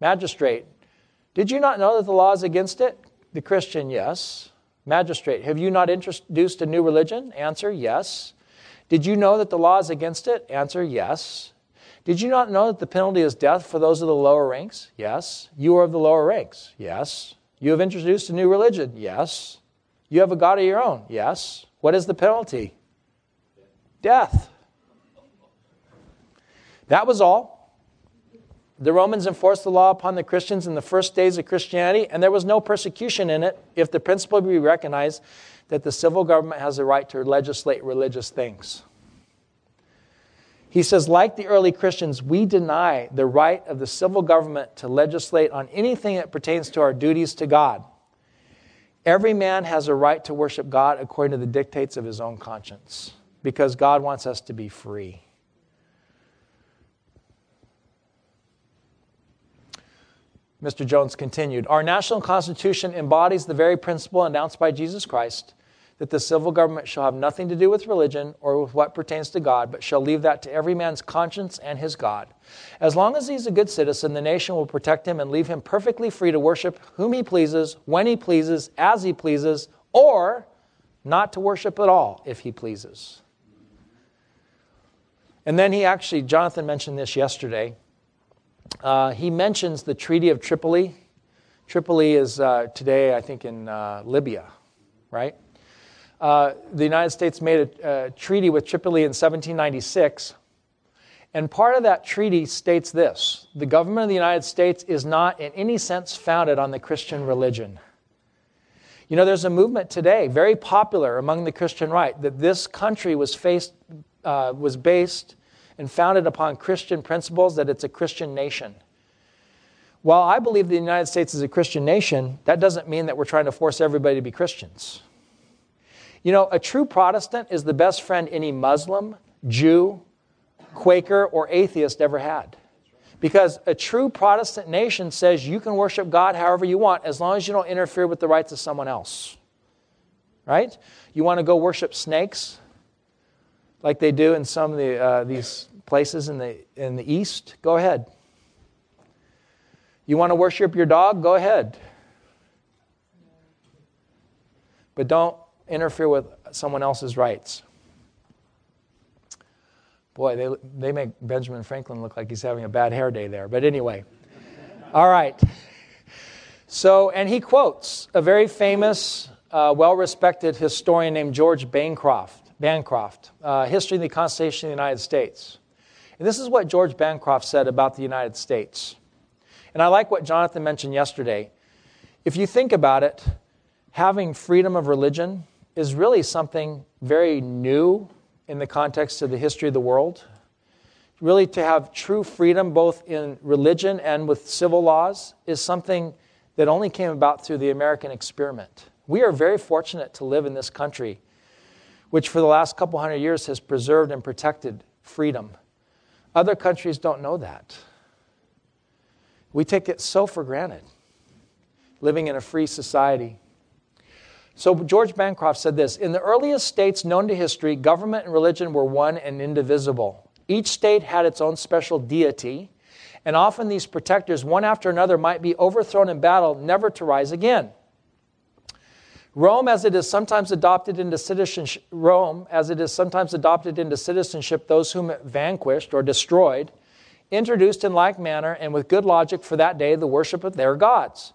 Magistrate, did you not know that the law is against it? The Christian, yes. Magistrate, have you not introduced a new religion? Answer, yes. Did you know that the law is against it? Answer, yes. Did you not know that the penalty is death for those of the lower ranks? Yes. You are of the lower ranks? Yes. You have introduced a new religion? Yes. You have a god of your own? Yes. What is the penalty? Death. That was all. The Romans enforced the law upon the Christians in the first days of Christianity, and there was no persecution in it if the principle be recognized that the civil government has the right to legislate religious things. He says, like the early Christians, we deny the right of the civil government to legislate on anything that pertains to our duties to God. Every man has a right to worship God according to the dictates of his own conscience, because God wants us to be free. Mister Jones continued, our national Constitution embodies the very principle announced by Jesus Christ, that the civil government shall have nothing to do with religion or with what pertains to God, but shall leave that to every man's conscience and his God. As long as he's a good citizen, the nation will protect him and leave him perfectly free to worship whom he pleases, when he pleases, as he pleases, or not to worship at all if he pleases. And then he actually, Jonathan mentioned this yesterday, uh, he mentions the Treaty of Tripoli. Tripoli is uh, today, I think, in uh, Libya, right? Uh, the United States made a, a treaty with Tripoli in seventeen ninety-six, and part of that treaty states this: the government of the United States is not in any sense founded on the Christian religion. You know, there's a movement today, very popular among the Christian right, that this country was faced, uh, was based and founded upon Christian principles, that it's a Christian nation. While I believe the United States is a Christian nation, that doesn't mean that we're trying to force everybody to be Christians. You know, a true Protestant is the best friend any Muslim, Jew, Quaker, or atheist ever had. Because a true Protestant nation says you can worship God however you want as long as you don't interfere with the rights of someone else. Right? You want to go worship snakes like they do in some of the, uh, these places in the, in the East? Go ahead. You want to worship your dog? Go ahead. But don't interfere with someone else's rights. Boy, they they make Benjamin Franklin look like he's having a bad hair day there. But anyway, all right. So, and he quotes a very famous, uh, well-respected historian named George Bancroft, Bancroft, uh, History of the Constitution of the United States. And this is what George Bancroft said about the United States. And I like what Jonathan mentioned yesterday. If you think about it, having freedom of religion is really something very new in the context of the history of the world. Really, to have true freedom both in religion and with civil laws is something that only came about through the American experiment. We are very fortunate to live in this country, which for the last couple hundred years has preserved and protected freedom. Other countries don't know that. We take it so for granted. living in a free society. So George Bancroft said this, in the earliest states known to history, government and religion were one and indivisible. Each state had its own special deity, and often these protectors, one after another, might be overthrown in battle, never to rise again. Rome, as it is sometimes adopted into citizenship, Rome, as it is sometimes adopted into citizenship, those whom it vanquished or destroyed, introduced in like manner and with good logic for that day the worship of their gods.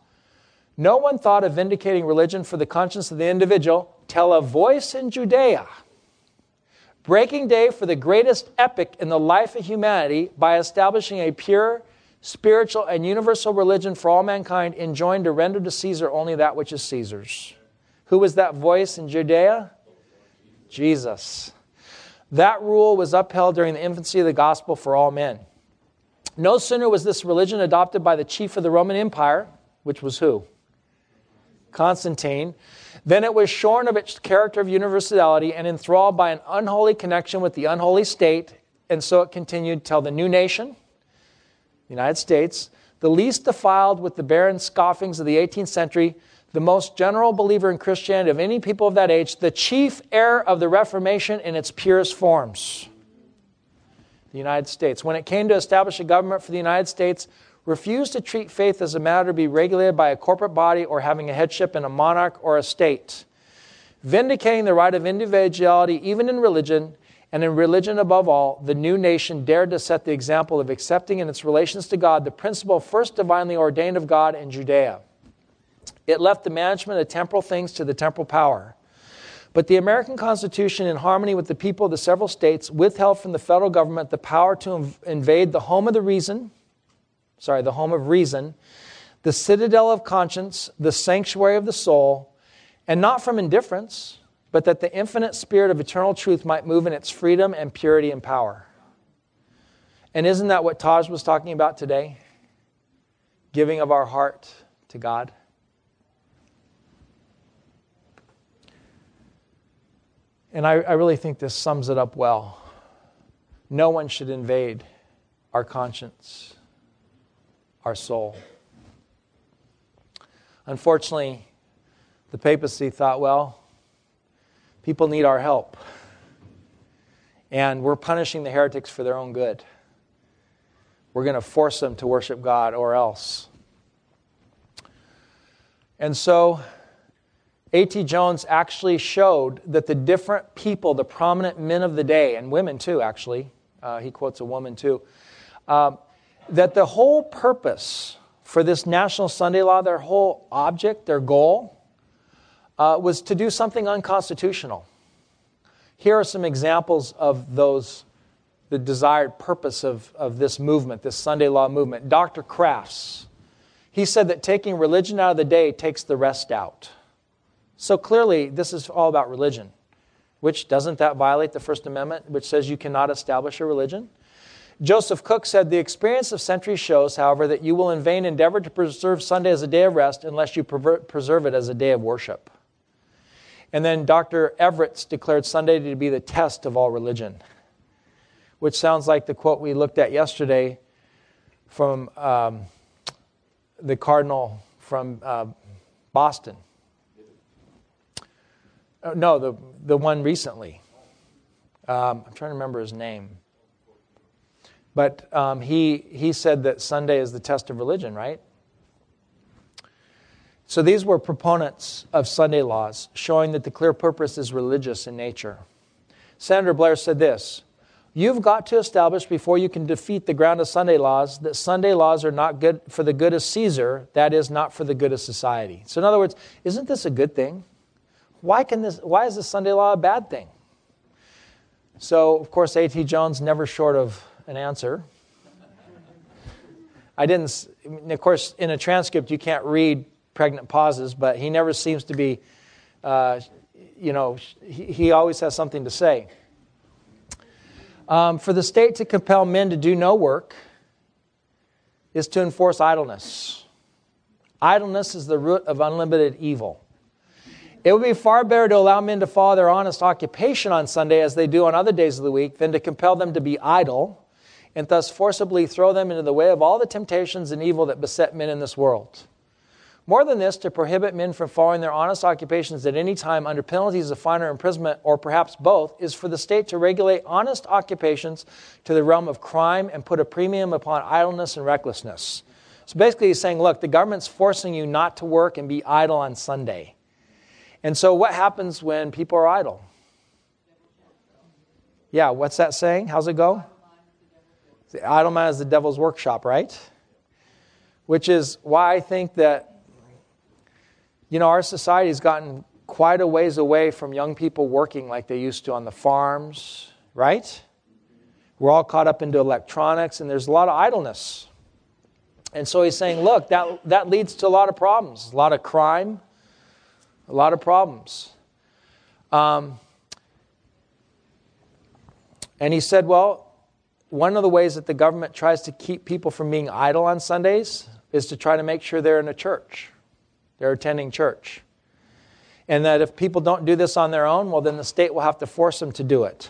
No one thought of vindicating religion for the conscience of the individual till a voice in Judea, breaking day for the greatest epoch in the life of humanity by establishing a pure, spiritual, and universal religion for all mankind, enjoined to render to Caesar only that which is Caesar's. Who was that voice in Judea? Jesus. That rule was upheld during the infancy of the gospel for all men. No sooner was this religion adopted by the chief of the Roman Empire, which was who? Constantine, then it was shorn of its character of universality and enthralled by an unholy connection with the unholy state, and so it continued till the new nation, the United States, the least defiled with the barren scoffings of the eighteenth century, the most general believer in Christianity of any people of that age, the chief heir of the Reformation in its purest forms, the United States. When it came to establish a government for the United States, refused to treat faith as a matter to be regulated by a corporate body or having a headship in a monarch or a state, vindicating the right of individuality even in religion, and in religion above all, the new nation dared to set the example of accepting in its relations to God the principle first divinely ordained of God in Judea. It left the management of temporal things to the temporal power. But the American Constitution, in harmony with the people of the several states, withheld from the federal government the power to inv- invade the home of the reason, Sorry, the home of reason, the citadel of conscience, the sanctuary of the soul, and not from indifference, but that the infinite spirit of eternal truth might move in its freedom and purity and power. And isn't that what Taj was talking about today? Giving of our heart to God. And I, I really think this sums it up well. No one should invade our conscience, our soul. Unfortunately, the papacy thought, well, people need our help, and we're punishing the heretics for their own good. We're going to force them to worship God or else. And so A T Jones actually showed that the different people, the prominent men of the day, and women too, actually, uh, he quotes a woman too, um, that the whole purpose for this National Sunday Law, their whole object, their goal, uh, was to do something unconstitutional. Here are some examples of those, the desired purpose of, of this movement, this Sunday Law movement. Doctor Crafts, he said that taking religion out of the day takes the rest out. So clearly, this is all about religion, which doesn't that violate the First Amendment, which says you cannot establish a religion? Joseph Cook said, the experience of centuries shows, however, that you will in vain endeavor to preserve Sunday as a day of rest unless you preserve it as a day of worship. And then Doctor Everett declared Sunday to be the test of all religion, which sounds like the quote we looked at yesterday from um, the cardinal from uh, Boston. Oh, no, the, the one recently. Um, I'm trying to remember his name. But um, he he said that Sunday is the test of religion, right? So these were proponents of Sunday laws, showing that the clear purpose is religious in nature. Senator Blair said this, you've got to establish before you can defeat the ground of Sunday laws that Sunday laws are not good for the good of Caesar, that is, not for the good of society. So in other words, isn't this a good thing? Why can this? Why is this Sunday law a bad thing? So, of course, A T Jones, never short of an answer. I didn't, of course, in a transcript you can't read pregnant pauses, but he never seems to be, uh, you know, he, he always has something to say. Um, for the state to compel men to do no work is to enforce idleness. Idleness is the root of unlimited evil. It would be far better to allow men to follow their honest occupation on Sunday as they do on other days of the week than to compel them to be idle, and thus forcibly throw them into the way of all the temptations and evil that beset men in this world. More than this, to prohibit men from following their honest occupations at any time under penalties of fine or imprisonment, or perhaps both, is for the state to regulate honest occupations to the realm of crime and put a premium upon idleness and recklessness. So basically he's saying, look, the government's forcing you not to work and be idle on Sunday. And so what happens when people are idle? Yeah, what's that saying? How's it go? The idle man is the devil's workshop, right? Which is why I think that, you know, our society's gotten quite a ways away from young people working like they used to on the farms, right? We're all caught up into electronics, and there's a lot of idleness. And so he's saying, look, that, that leads to a lot of problems, a lot of crime, a lot of problems. Um, and he said, well, one of the ways that the government tries to keep people from being idle on Sundays is to try to make sure they're in a church. They're attending church. And that if people don't do this on their own, well, then the state will have to force them to do it.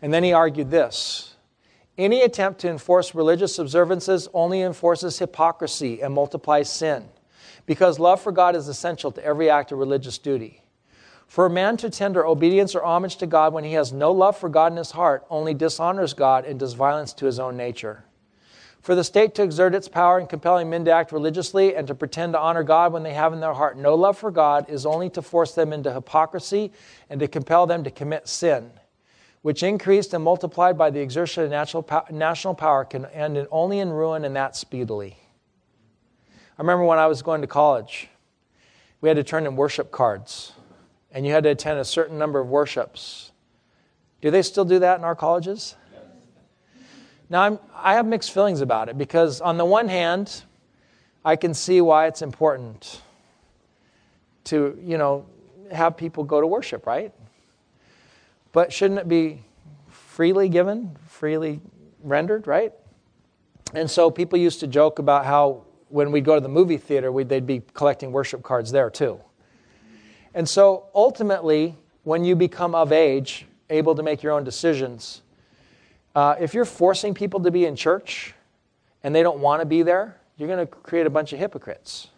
And then he argued this. Any attempt to enforce religious observances only enforces hypocrisy and multiplies sin, because love for God is essential to every act of religious duty. For a man to tender obedience or homage to God when he has no love for God in his heart only dishonors God and does violence to his own nature. For the state to exert its power in compelling men to act religiously and to pretend to honor God when they have in their heart no love for God is only to force them into hypocrisy and to compel them to commit sin, which increased and multiplied by the exertion of national pow- national power can end in only in ruin, and that speedily. I remember when I was going to college, we had to turn in worship cards, and you had to attend a certain number of worships. Do they still do that in our colleges? Now, I'm, I have mixed feelings about it, because on the one hand, I can see why it's important to, you know, have people go to worship, right? But shouldn't it be freely given, freely rendered, right? And so people used to joke about how when we'd go to the movie theater, we'd, they'd be collecting worship cards there too. And so ultimately, when you become of age, able to make your own decisions, Uh, if you're forcing people to be in church and they don't want to be there, you're going to create a bunch of hypocrites.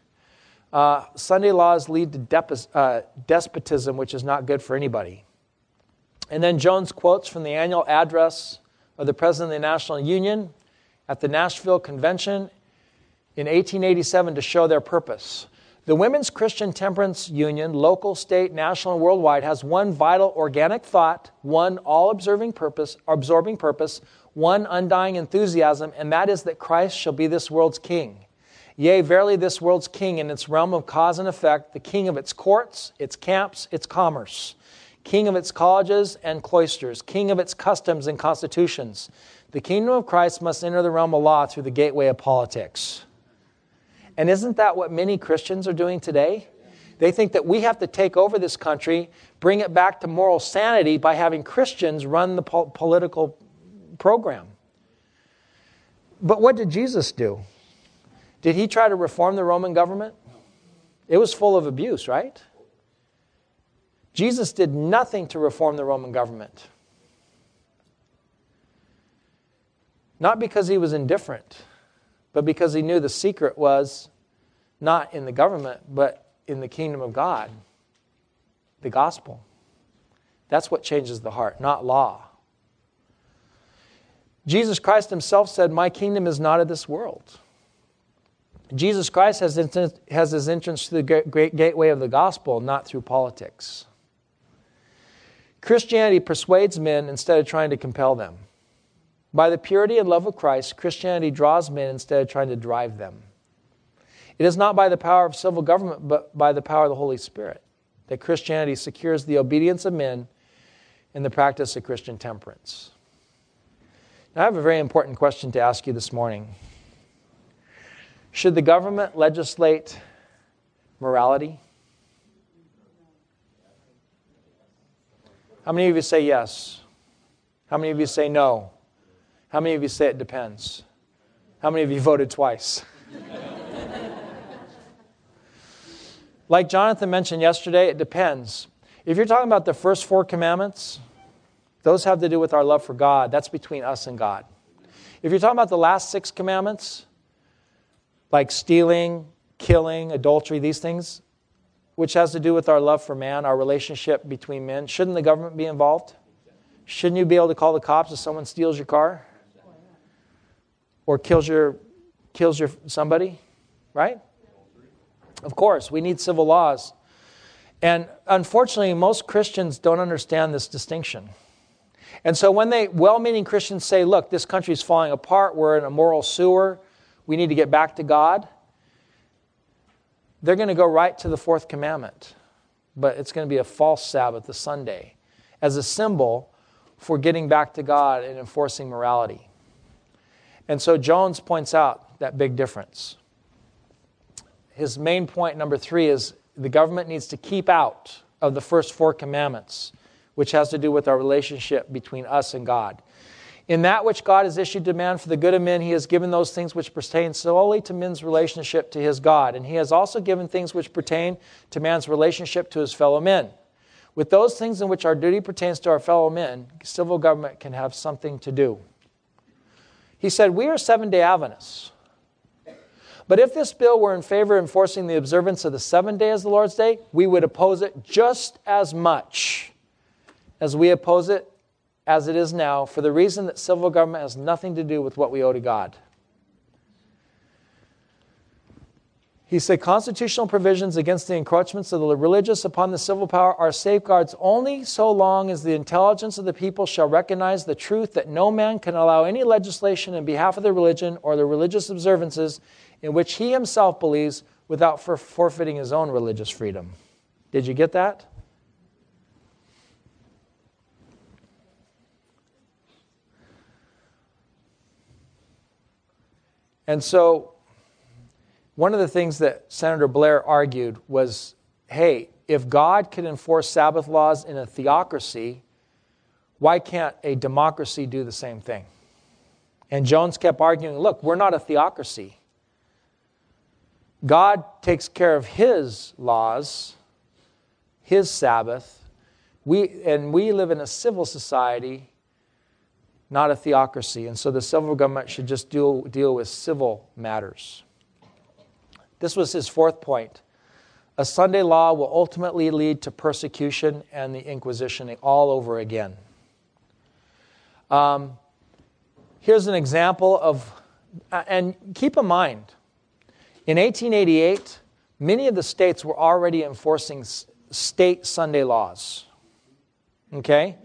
Uh, Sunday laws lead to depos- uh, despotism, which is not good for anybody. And then Jones quotes from the annual address of the President of the National Union at the Nashville Convention in eighteen eighty-seven to show their purpose. The Women's Christian Temperance Union, local, state, national, and worldwide, has one vital organic thought, one all-absorbing purpose, absorbing purpose, one undying enthusiasm, and that is that Christ shall be this world's king. Yea, verily this world's king in its realm of cause and effect, the king of its courts, its camps, its commerce, king of its colleges and cloisters, king of its customs and constitutions. The kingdom of Christ must enter the realm of law through the gateway of politics. And isn't that what many Christians are doing today? They think that we have to take over this country, bring it back to moral sanity by having Christians run the po- political program. But what did Jesus do? Did he try to reform the Roman government? It was full of abuse, right? Jesus did nothing to reform the Roman government. Not because he was indifferent, but because he knew the secret was not in the government, but in the kingdom of God, the gospel. That's what changes the heart, not law. Jesus Christ himself said, "My kingdom is not of this world." Jesus Christ has, ent- has his entrance through the great gateway of the gospel, not through politics. Christianity persuades men instead of trying to compel them. By the purity and love of Christ, Christianity draws men instead of trying to drive them. It is not by the power of civil government, but by the power of the Holy Spirit that Christianity secures the obedience of men in the practice of Christian temperance. Now, I have a very important question to ask you this morning. Should the government legislate morality? How many of you say yes? How many of you say no? How many of you say it depends? How many of you voted twice? Like Jonathan mentioned yesterday, it depends. If you're talking about the first four commandments, those have to do with our love for God. That's between us and God. If you're talking about the last six commandments, like stealing, killing, adultery, these things, which has to do with our love for man, our relationship between men. Shouldn't the government be involved? Shouldn't you be able to call the cops if someone steals your car or kills your kills your somebody, right? Of course, we need civil laws. And unfortunately, most Christians don't understand this distinction. And so when they well-meaning Christians say, look, this country is falling apart, we're in a moral sewer, we need to get back to God, they're going to go right to the fourth commandment. But it's going to be a false Sabbath, the Sunday, as a symbol for getting back to God and enforcing morality. And so Jones points out that big difference. His main point, number three, is the government needs to keep out of the first four commandments, which has to do with our relationship between us and God. In that which God has issued demand for the good of men, he has given those things which pertain solely to men's relationship to his God. And he has also given things which pertain to man's relationship to his fellow men. With those things in which our duty pertains to our fellow men, civil government can have something to do. He said, we are Seventh-day Adventists. But if this bill were in favor of enforcing the observance of the seventh day as the Lord's Day, we would oppose it just as much as we oppose it as it is now, for the reason that civil government has nothing to do with what we owe to God. He said, constitutional provisions against the encroachments of the religious upon the civil power are safeguards only so long as the intelligence of the people shall recognize the truth that no man can allow any legislation in behalf of the religion or the religious observances in which he himself believes without for forfeiting his own religious freedom. Did you get that? And so one of the things that Senator Blair argued was, hey, if God can enforce Sabbath laws in a theocracy, why can't a democracy do the same thing? And Jones kept arguing, look, we're not a theocracy. God takes care of his laws, his Sabbath, we, and we live in a civil society, not a theocracy. And so the civil government should just deal, deal with civil matters. This was his fourth point. A Sunday law will ultimately lead to persecution and the Inquisition all over again. Um, here's an example of, and keep in mind, in eighteen eighty-eight, many of the states were already enforcing state Sunday laws. Okay?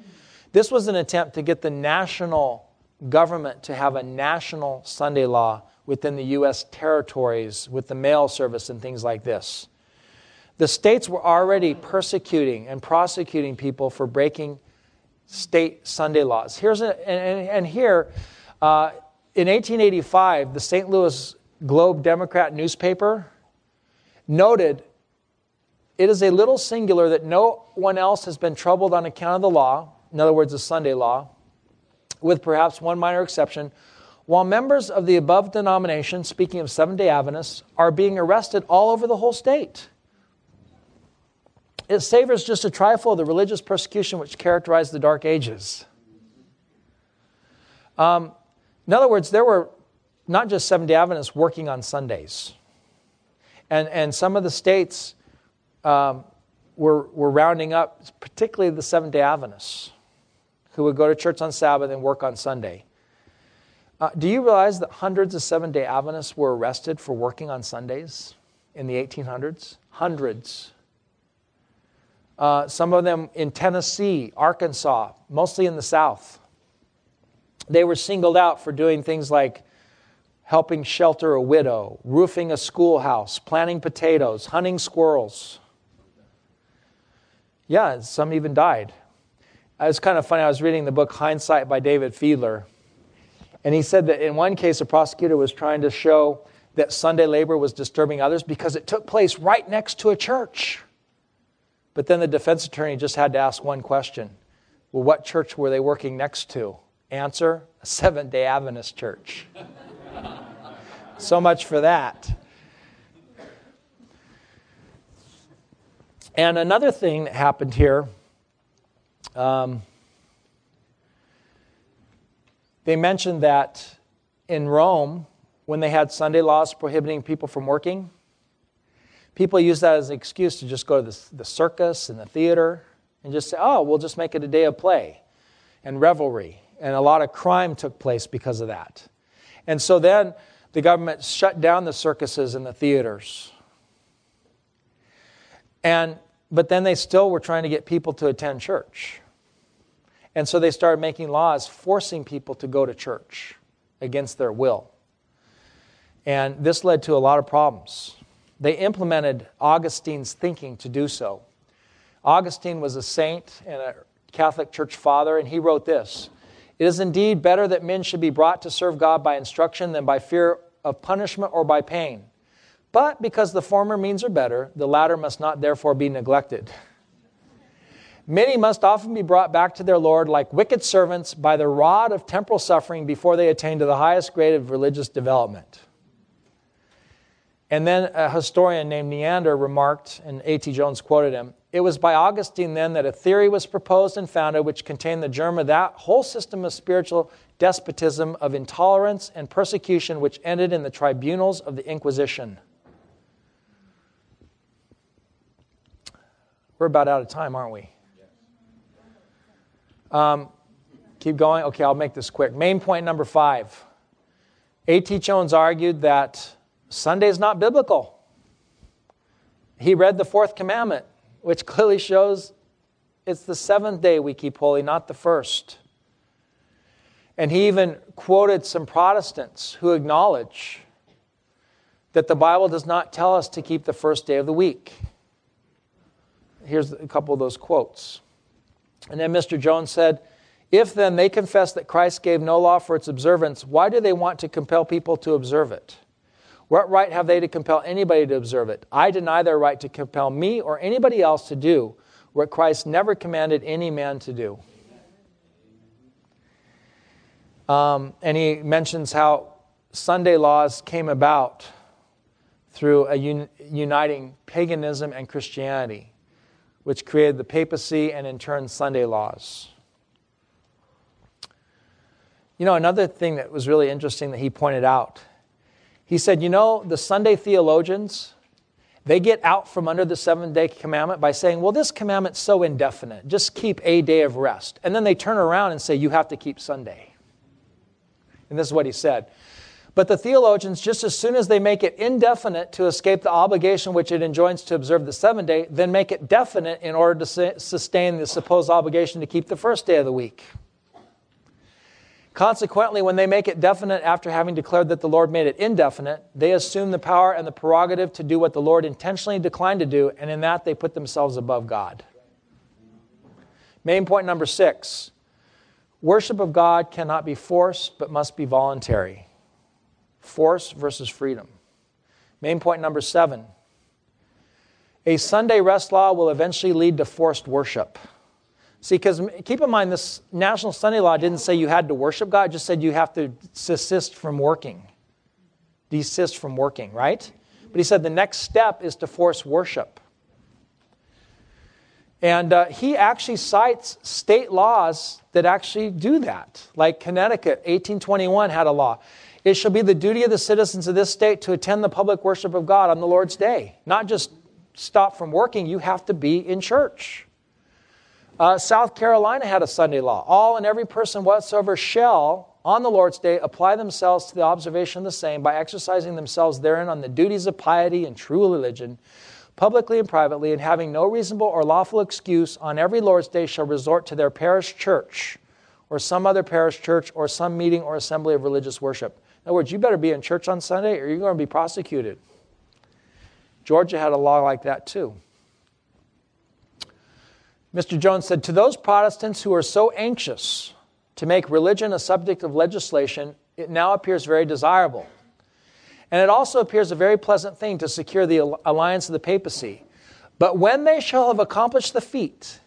This was an attempt to get the national government to have a national Sunday law within the U S territories with the mail service and things like this. The states were already persecuting and prosecuting people for breaking state Sunday laws. Here's a, and, and here, uh, in eighteen eighty-five, the Saint Louis Globe Democrat newspaper noted, it is a little singular that no one else has been troubled on account of the law, in other words, the Sunday law, with perhaps one minor exception, while members of the above denomination, speaking of Seventh-day Adventists, are being arrested all over the whole state. It savors just a trifle of the religious persecution which characterized the Dark Ages. Um, in other words, there were not just Seventh-day Adventists working on Sundays. And, and some of the states um, were, were rounding up, particularly the Seventh-day Adventists, who would go to church on Sabbath and work on Sunday. Uh, do you realize that hundreds of Seventh-day Adventists were arrested for working on Sundays in the eighteen hundreds? Hundreds. Uh, some of them in Tennessee, Arkansas, mostly in the South. They were singled out for doing things like helping shelter a widow, roofing a schoolhouse, planting potatoes, hunting squirrels. Yeah, some even died. It's kind of funny. I was reading the book Hindsight by David Fiedler, and he said that in one case, a prosecutor was trying to show that Sunday labor was disturbing others because it took place right next to a church. But then the defense attorney just had to ask one question. Well, what church were they working next to? Answer, a Seventh-day Adventist church. So much for that. And another thing that happened here, Um, they mentioned that in Rome, when they had Sunday laws prohibiting people from working, People use that as an excuse to just go to the, the circus and the theater and just say, oh, we'll just make it a day of play and revelry. And a lot of crime took place because of that. And so then the government shut down the circuses and the theaters. And but then they still were trying to get people to attend church. And so they started making laws forcing people to go to church against their will. And this led to a lot of problems. They implemented Augustine's thinking to do so. Augustine was a saint and a Catholic church father, and he wrote this: "It is indeed better that men should be brought to serve God by instruction than by fear of punishment or by pain. But because the former means are better, the latter must not therefore be neglected. Many must often be brought back to their Lord like wicked servants by the rod of temporal suffering before they attain to the highest grade of religious development." And then a historian named Neander remarked, and A T Jones quoted him, "It was by Augustine then that a theory was proposed and founded which contained the germ of that whole system of spiritual despotism, of intolerance and persecution, which ended in the tribunals of the Inquisition." We're about out of time, aren't we? Um, keep going? Okay, I'll make this quick. Main point number five. A T Jones argued that Sunday's not biblical. He read the fourth commandment, which clearly shows it's the seventh day we keep holy, not the first. And he even quoted some Protestants who acknowledge that the Bible does not tell us to keep the first day of the week. Here's a couple of those quotes. And then Mister Jones said, "If then they confess that Christ gave no law for its observance, why do they want to compel people to observe it? What right have they to compel anybody to observe it? I deny their right to compel me or anybody else to do what Christ never commanded any man to do." Um, and he mentions how Sunday laws came about through a un- uniting paganism and Christianity, which created the papacy and in turn Sunday laws. You know, another thing that was really interesting that he pointed out, he said, you know, the Sunday theologians, they get out from under the seventh day commandment by saying, well, this commandment's so indefinite, just keep a day of rest. And then they turn around and say, you have to keep Sunday. And this is what he said. But the theologians, just as soon as they make it indefinite to escape the obligation which it enjoins to observe the seventh day, then make it definite in order to sustain the supposed obligation to keep the first day of the week. Consequently, when they make it definite after having declared that the Lord made it indefinite, they assume the power and the prerogative to do what the Lord intentionally declined to do, and in that they put themselves above God. Main point number six. Worship of God cannot be forced, but must be voluntary. Force versus freedom. Main point number seven. A Sunday rest law will eventually lead to forced worship. See, because keep in mind, this National Sunday Law didn't say you had to worship God. It just said you have to desist from working. Desist from working, right? But he said the next step is to force worship. And uh, he actually cites state laws that actually do that. Like Connecticut, eighteen twenty-one had a law. It shall be the duty of the citizens of this state to attend the public worship of God on the Lord's Day. Not just stop from working. You have to be in church. Uh, South Carolina had a Sunday law. All and every person whatsoever shall, on the Lord's Day, apply themselves to the observation of the same by exercising themselves therein on the duties of piety and true religion, publicly and privately, and having no reasonable or lawful excuse, on every Lord's Day shall resort to their parish church or some other parish church or some meeting or assembly of religious worship. In other words, you better be in church on Sunday or you're going to be prosecuted. Georgia had a law like that too. Mister Jones said, to those Protestants who are so anxious to make religion a subject of legislation, it now appears very desirable. And it also appears a very pleasant thing to secure the alliance of the papacy. But when they shall have accomplished the feat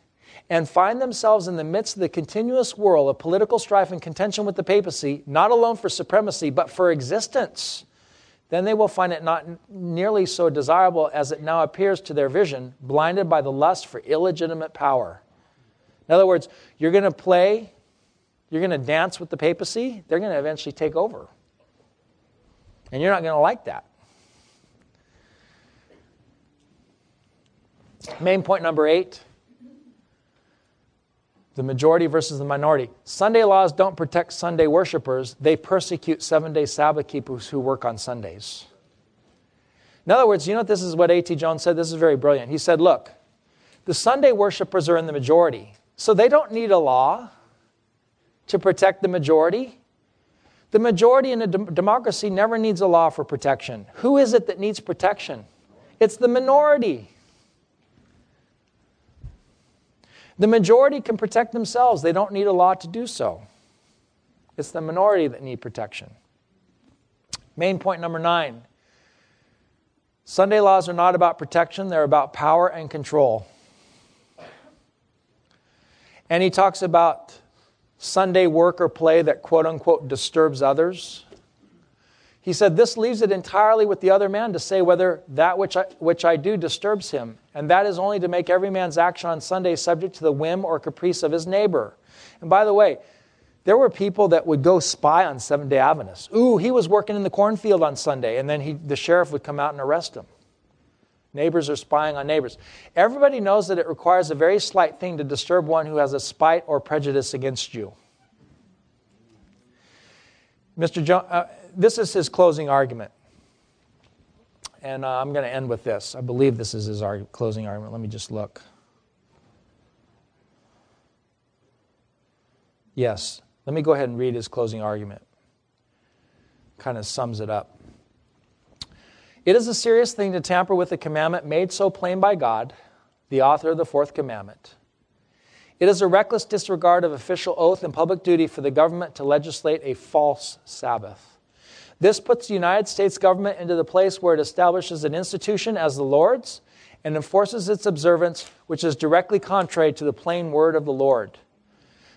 and find themselves in the midst of the continuous whirl of political strife and contention with the papacy, not alone for supremacy, but for existence, then they will find it not nearly so desirable as it now appears to their vision, blinded by the lust for illegitimate power. In other words, you're going to play, you're going to dance with the papacy, they're going to eventually take over. And you're not going to like that. Main point number eight, the majority versus the minority. Sunday laws don't protect Sunday worshipers. They persecute seven-day Sabbath keepers who work on Sundays. In other words, you know, this is what A T Jones said. This is very brilliant. He said, look, the Sunday worshipers are in the majority, so they don't need a law to protect the majority. The majority in a de- democracy never needs a law for protection. Who is it that needs protection? It's the minority. The majority can protect themselves. They don't need a law to do so. It's the minority that need protection. Main point number nine. Sunday laws are not about protection. They're about power and control. And he talks about Sunday work or play that, quote unquote, disturbs others. He said, this leaves it entirely with the other man to say whether that which I, which I do disturbs him, and that is only to make every man's action on Sunday subject to the whim or caprice of his neighbor. And by the way, there were people that would go spy on Seventh-day Adventists. Ooh, he was working in the cornfield on Sunday, and then he, the sheriff would come out and arrest him. Neighbors are spying on neighbors. Everybody knows that it requires a very slight thing to disturb one who has a spite or prejudice against you. Mister Jones, uh, this is his closing argument. And uh, I'm going to end with this. I believe this is his arg- closing argument. Let me just look. Yes. Let me go ahead and read his closing argument. Kind of sums it up. It is a serious thing to tamper with a commandment made so plain by God, the author of the fourth commandment. It is a reckless disregard of official oath and public duty for the government to legislate a false Sabbath. This puts the United States government into the place where it establishes an institution as the Lord's and enforces its observance, which is directly contrary to the plain word of the Lord.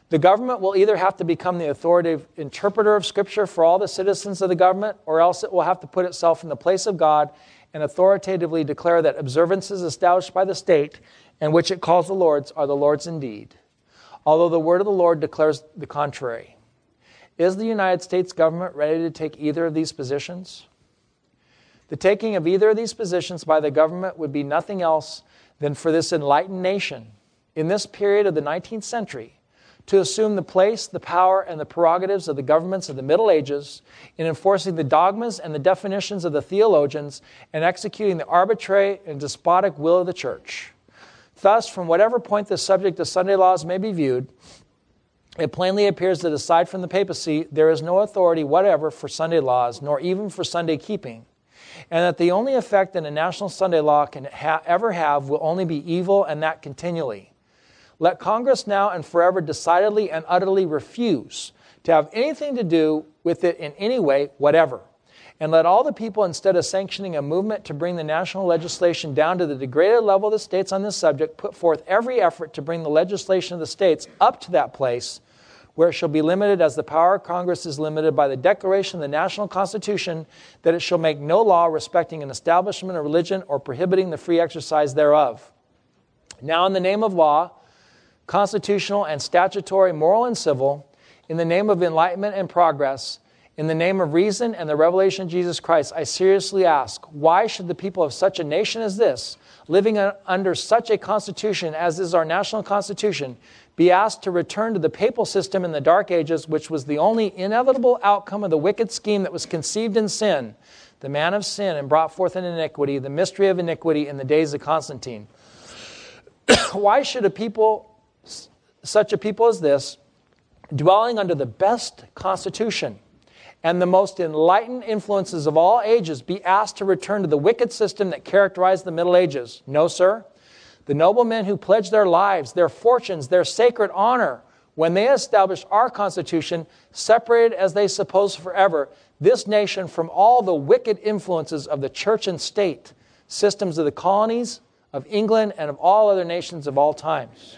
The government will either have to become the authoritative interpreter of Scripture for all the citizens of the government, or else it will have to put itself in the place of God and authoritatively declare that observances established by the state and which it calls the Lord's are the Lord's indeed, although the word of the Lord declares the contrary. Is the United States government ready to take either of these positions? The taking of either of these positions by the government would be nothing else than for this enlightened nation, in this period of the nineteenth century, to assume the place, the power, and the prerogatives of the governments of the Middle Ages in enforcing the dogmas and the definitions of the theologians and executing the arbitrary and despotic will of the church. Thus, from whatever point the subject of Sunday laws may be viewed, it plainly appears that aside from the papacy, there is no authority whatever for Sunday laws, nor even for Sunday keeping, and that the only effect that a national Sunday law can ha- ever have will only be evil, and that continually. Let Congress now and forever decidedly and utterly refuse to have anything to do with it in any way, whatever. And let all the people, instead of sanctioning a movement to bring the national legislation down to the degraded level of the states on this subject, put forth every effort to bring the legislation of the states up to that place where it shall be limited as the power of Congress is limited by the declaration of the national constitution, that it shall make no law respecting an establishment of religion or prohibiting the free exercise thereof. Now, in the name of law, constitutional and statutory, moral and civil, in the name of enlightenment and progress, in the name of reason and the revelation of Jesus Christ, I seriously ask, why should the people of such a nation as this, living under such a constitution as is our national constitution, be asked to return to the papal system in the Dark Ages, which was the only inevitable outcome of the wicked scheme that was conceived in sin, the man of sin, and brought forth in iniquity, the mystery of iniquity in the days of Constantine? Why should a people... such a people as this, dwelling under the best constitution and the most enlightened influences of all ages, be asked to return to the wicked system that characterized the Middle Ages? No, sir. The noblemen who pledged their lives, their fortunes, their sacred honor, when they established our constitution, separated as they supposed forever this nation from all the wicked influences of the church and state, systems of the colonies, of England, and of all other nations of all times.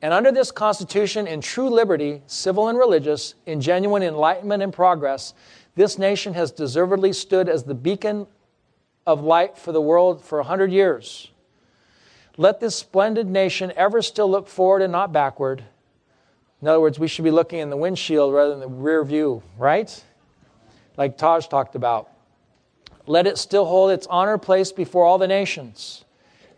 And under this Constitution, in true liberty, civil and religious, in genuine enlightenment and progress, this nation has deservedly stood as the beacon of light for the world for a hundred years. Let this splendid nation ever still look forward and not backward. In other words, we should be looking in the windshield rather than the rear view, right? Like Taj talked about. Let it still hold its honored place before all the nations,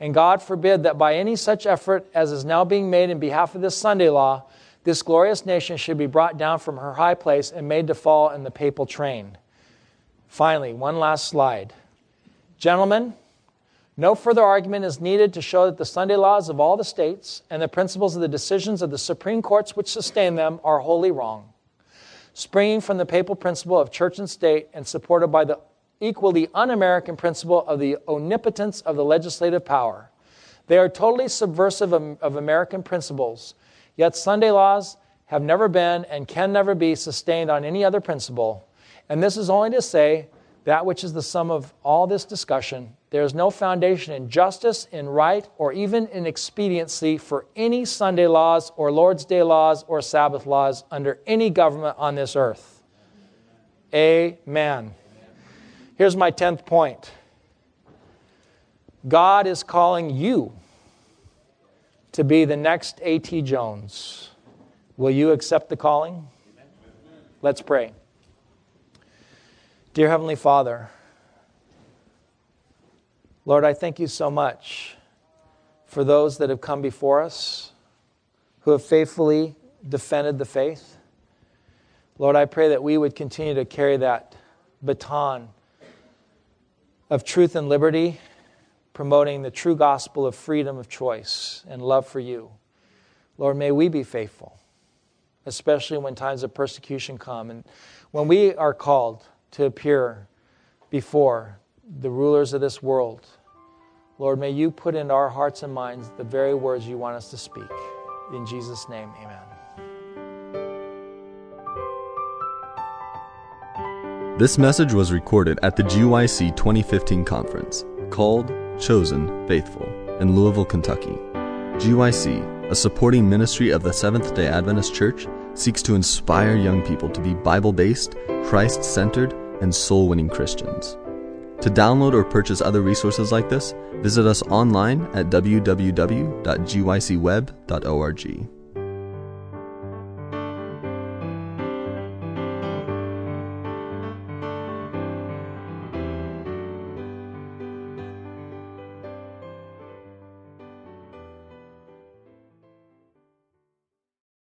and God forbid that by any such effort as is now being made in behalf of this Sunday law, this glorious nation should be brought down from her high place and made to fall in the papal train. Finally, one last slide. Gentlemen, no further argument is needed to show that the Sunday laws of all the states and the principles of the decisions of the Supreme Courts which sustain them are wholly wrong, springing from the papal principle of church and state and supported by the equally un-American principle of the omnipotence of the legislative power. They are totally subversive of, of American principles, yet Sunday laws have never been and can never be sustained on any other principle. And this is only to say that which is the sum of all this discussion. There is no foundation in justice, in right, or even in expediency for any Sunday laws or Lord's Day laws or Sabbath laws under any government on this earth. Amen. Amen. Here's my tenth point. God is calling you to be the next A T Jones. Will you accept the calling? Amen. Let's pray. Dear Heavenly Father, Lord, I thank you so much for those that have come before us who have faithfully defended the faith. Lord, I pray that we would continue to carry that baton of truth and liberty, promoting the true gospel of freedom of choice and love for you. Lord, may we be faithful, especially when times of persecution come and when we are called to appear before the rulers of this world. Lord, may you put into our hearts and minds the very words you want us to speak. In Jesus' name, amen. This message was recorded at the G Y C twenty fifteen conference, called Chosen Faithful, in Louisville, Kentucky. G Y C, a supporting ministry of the Seventh-day Adventist Church, seeks to inspire young people to be Bible-based, Christ-centered, and soul-winning Christians. To download or purchase other resources like this, visit us online at w w w dot g y c web dot org.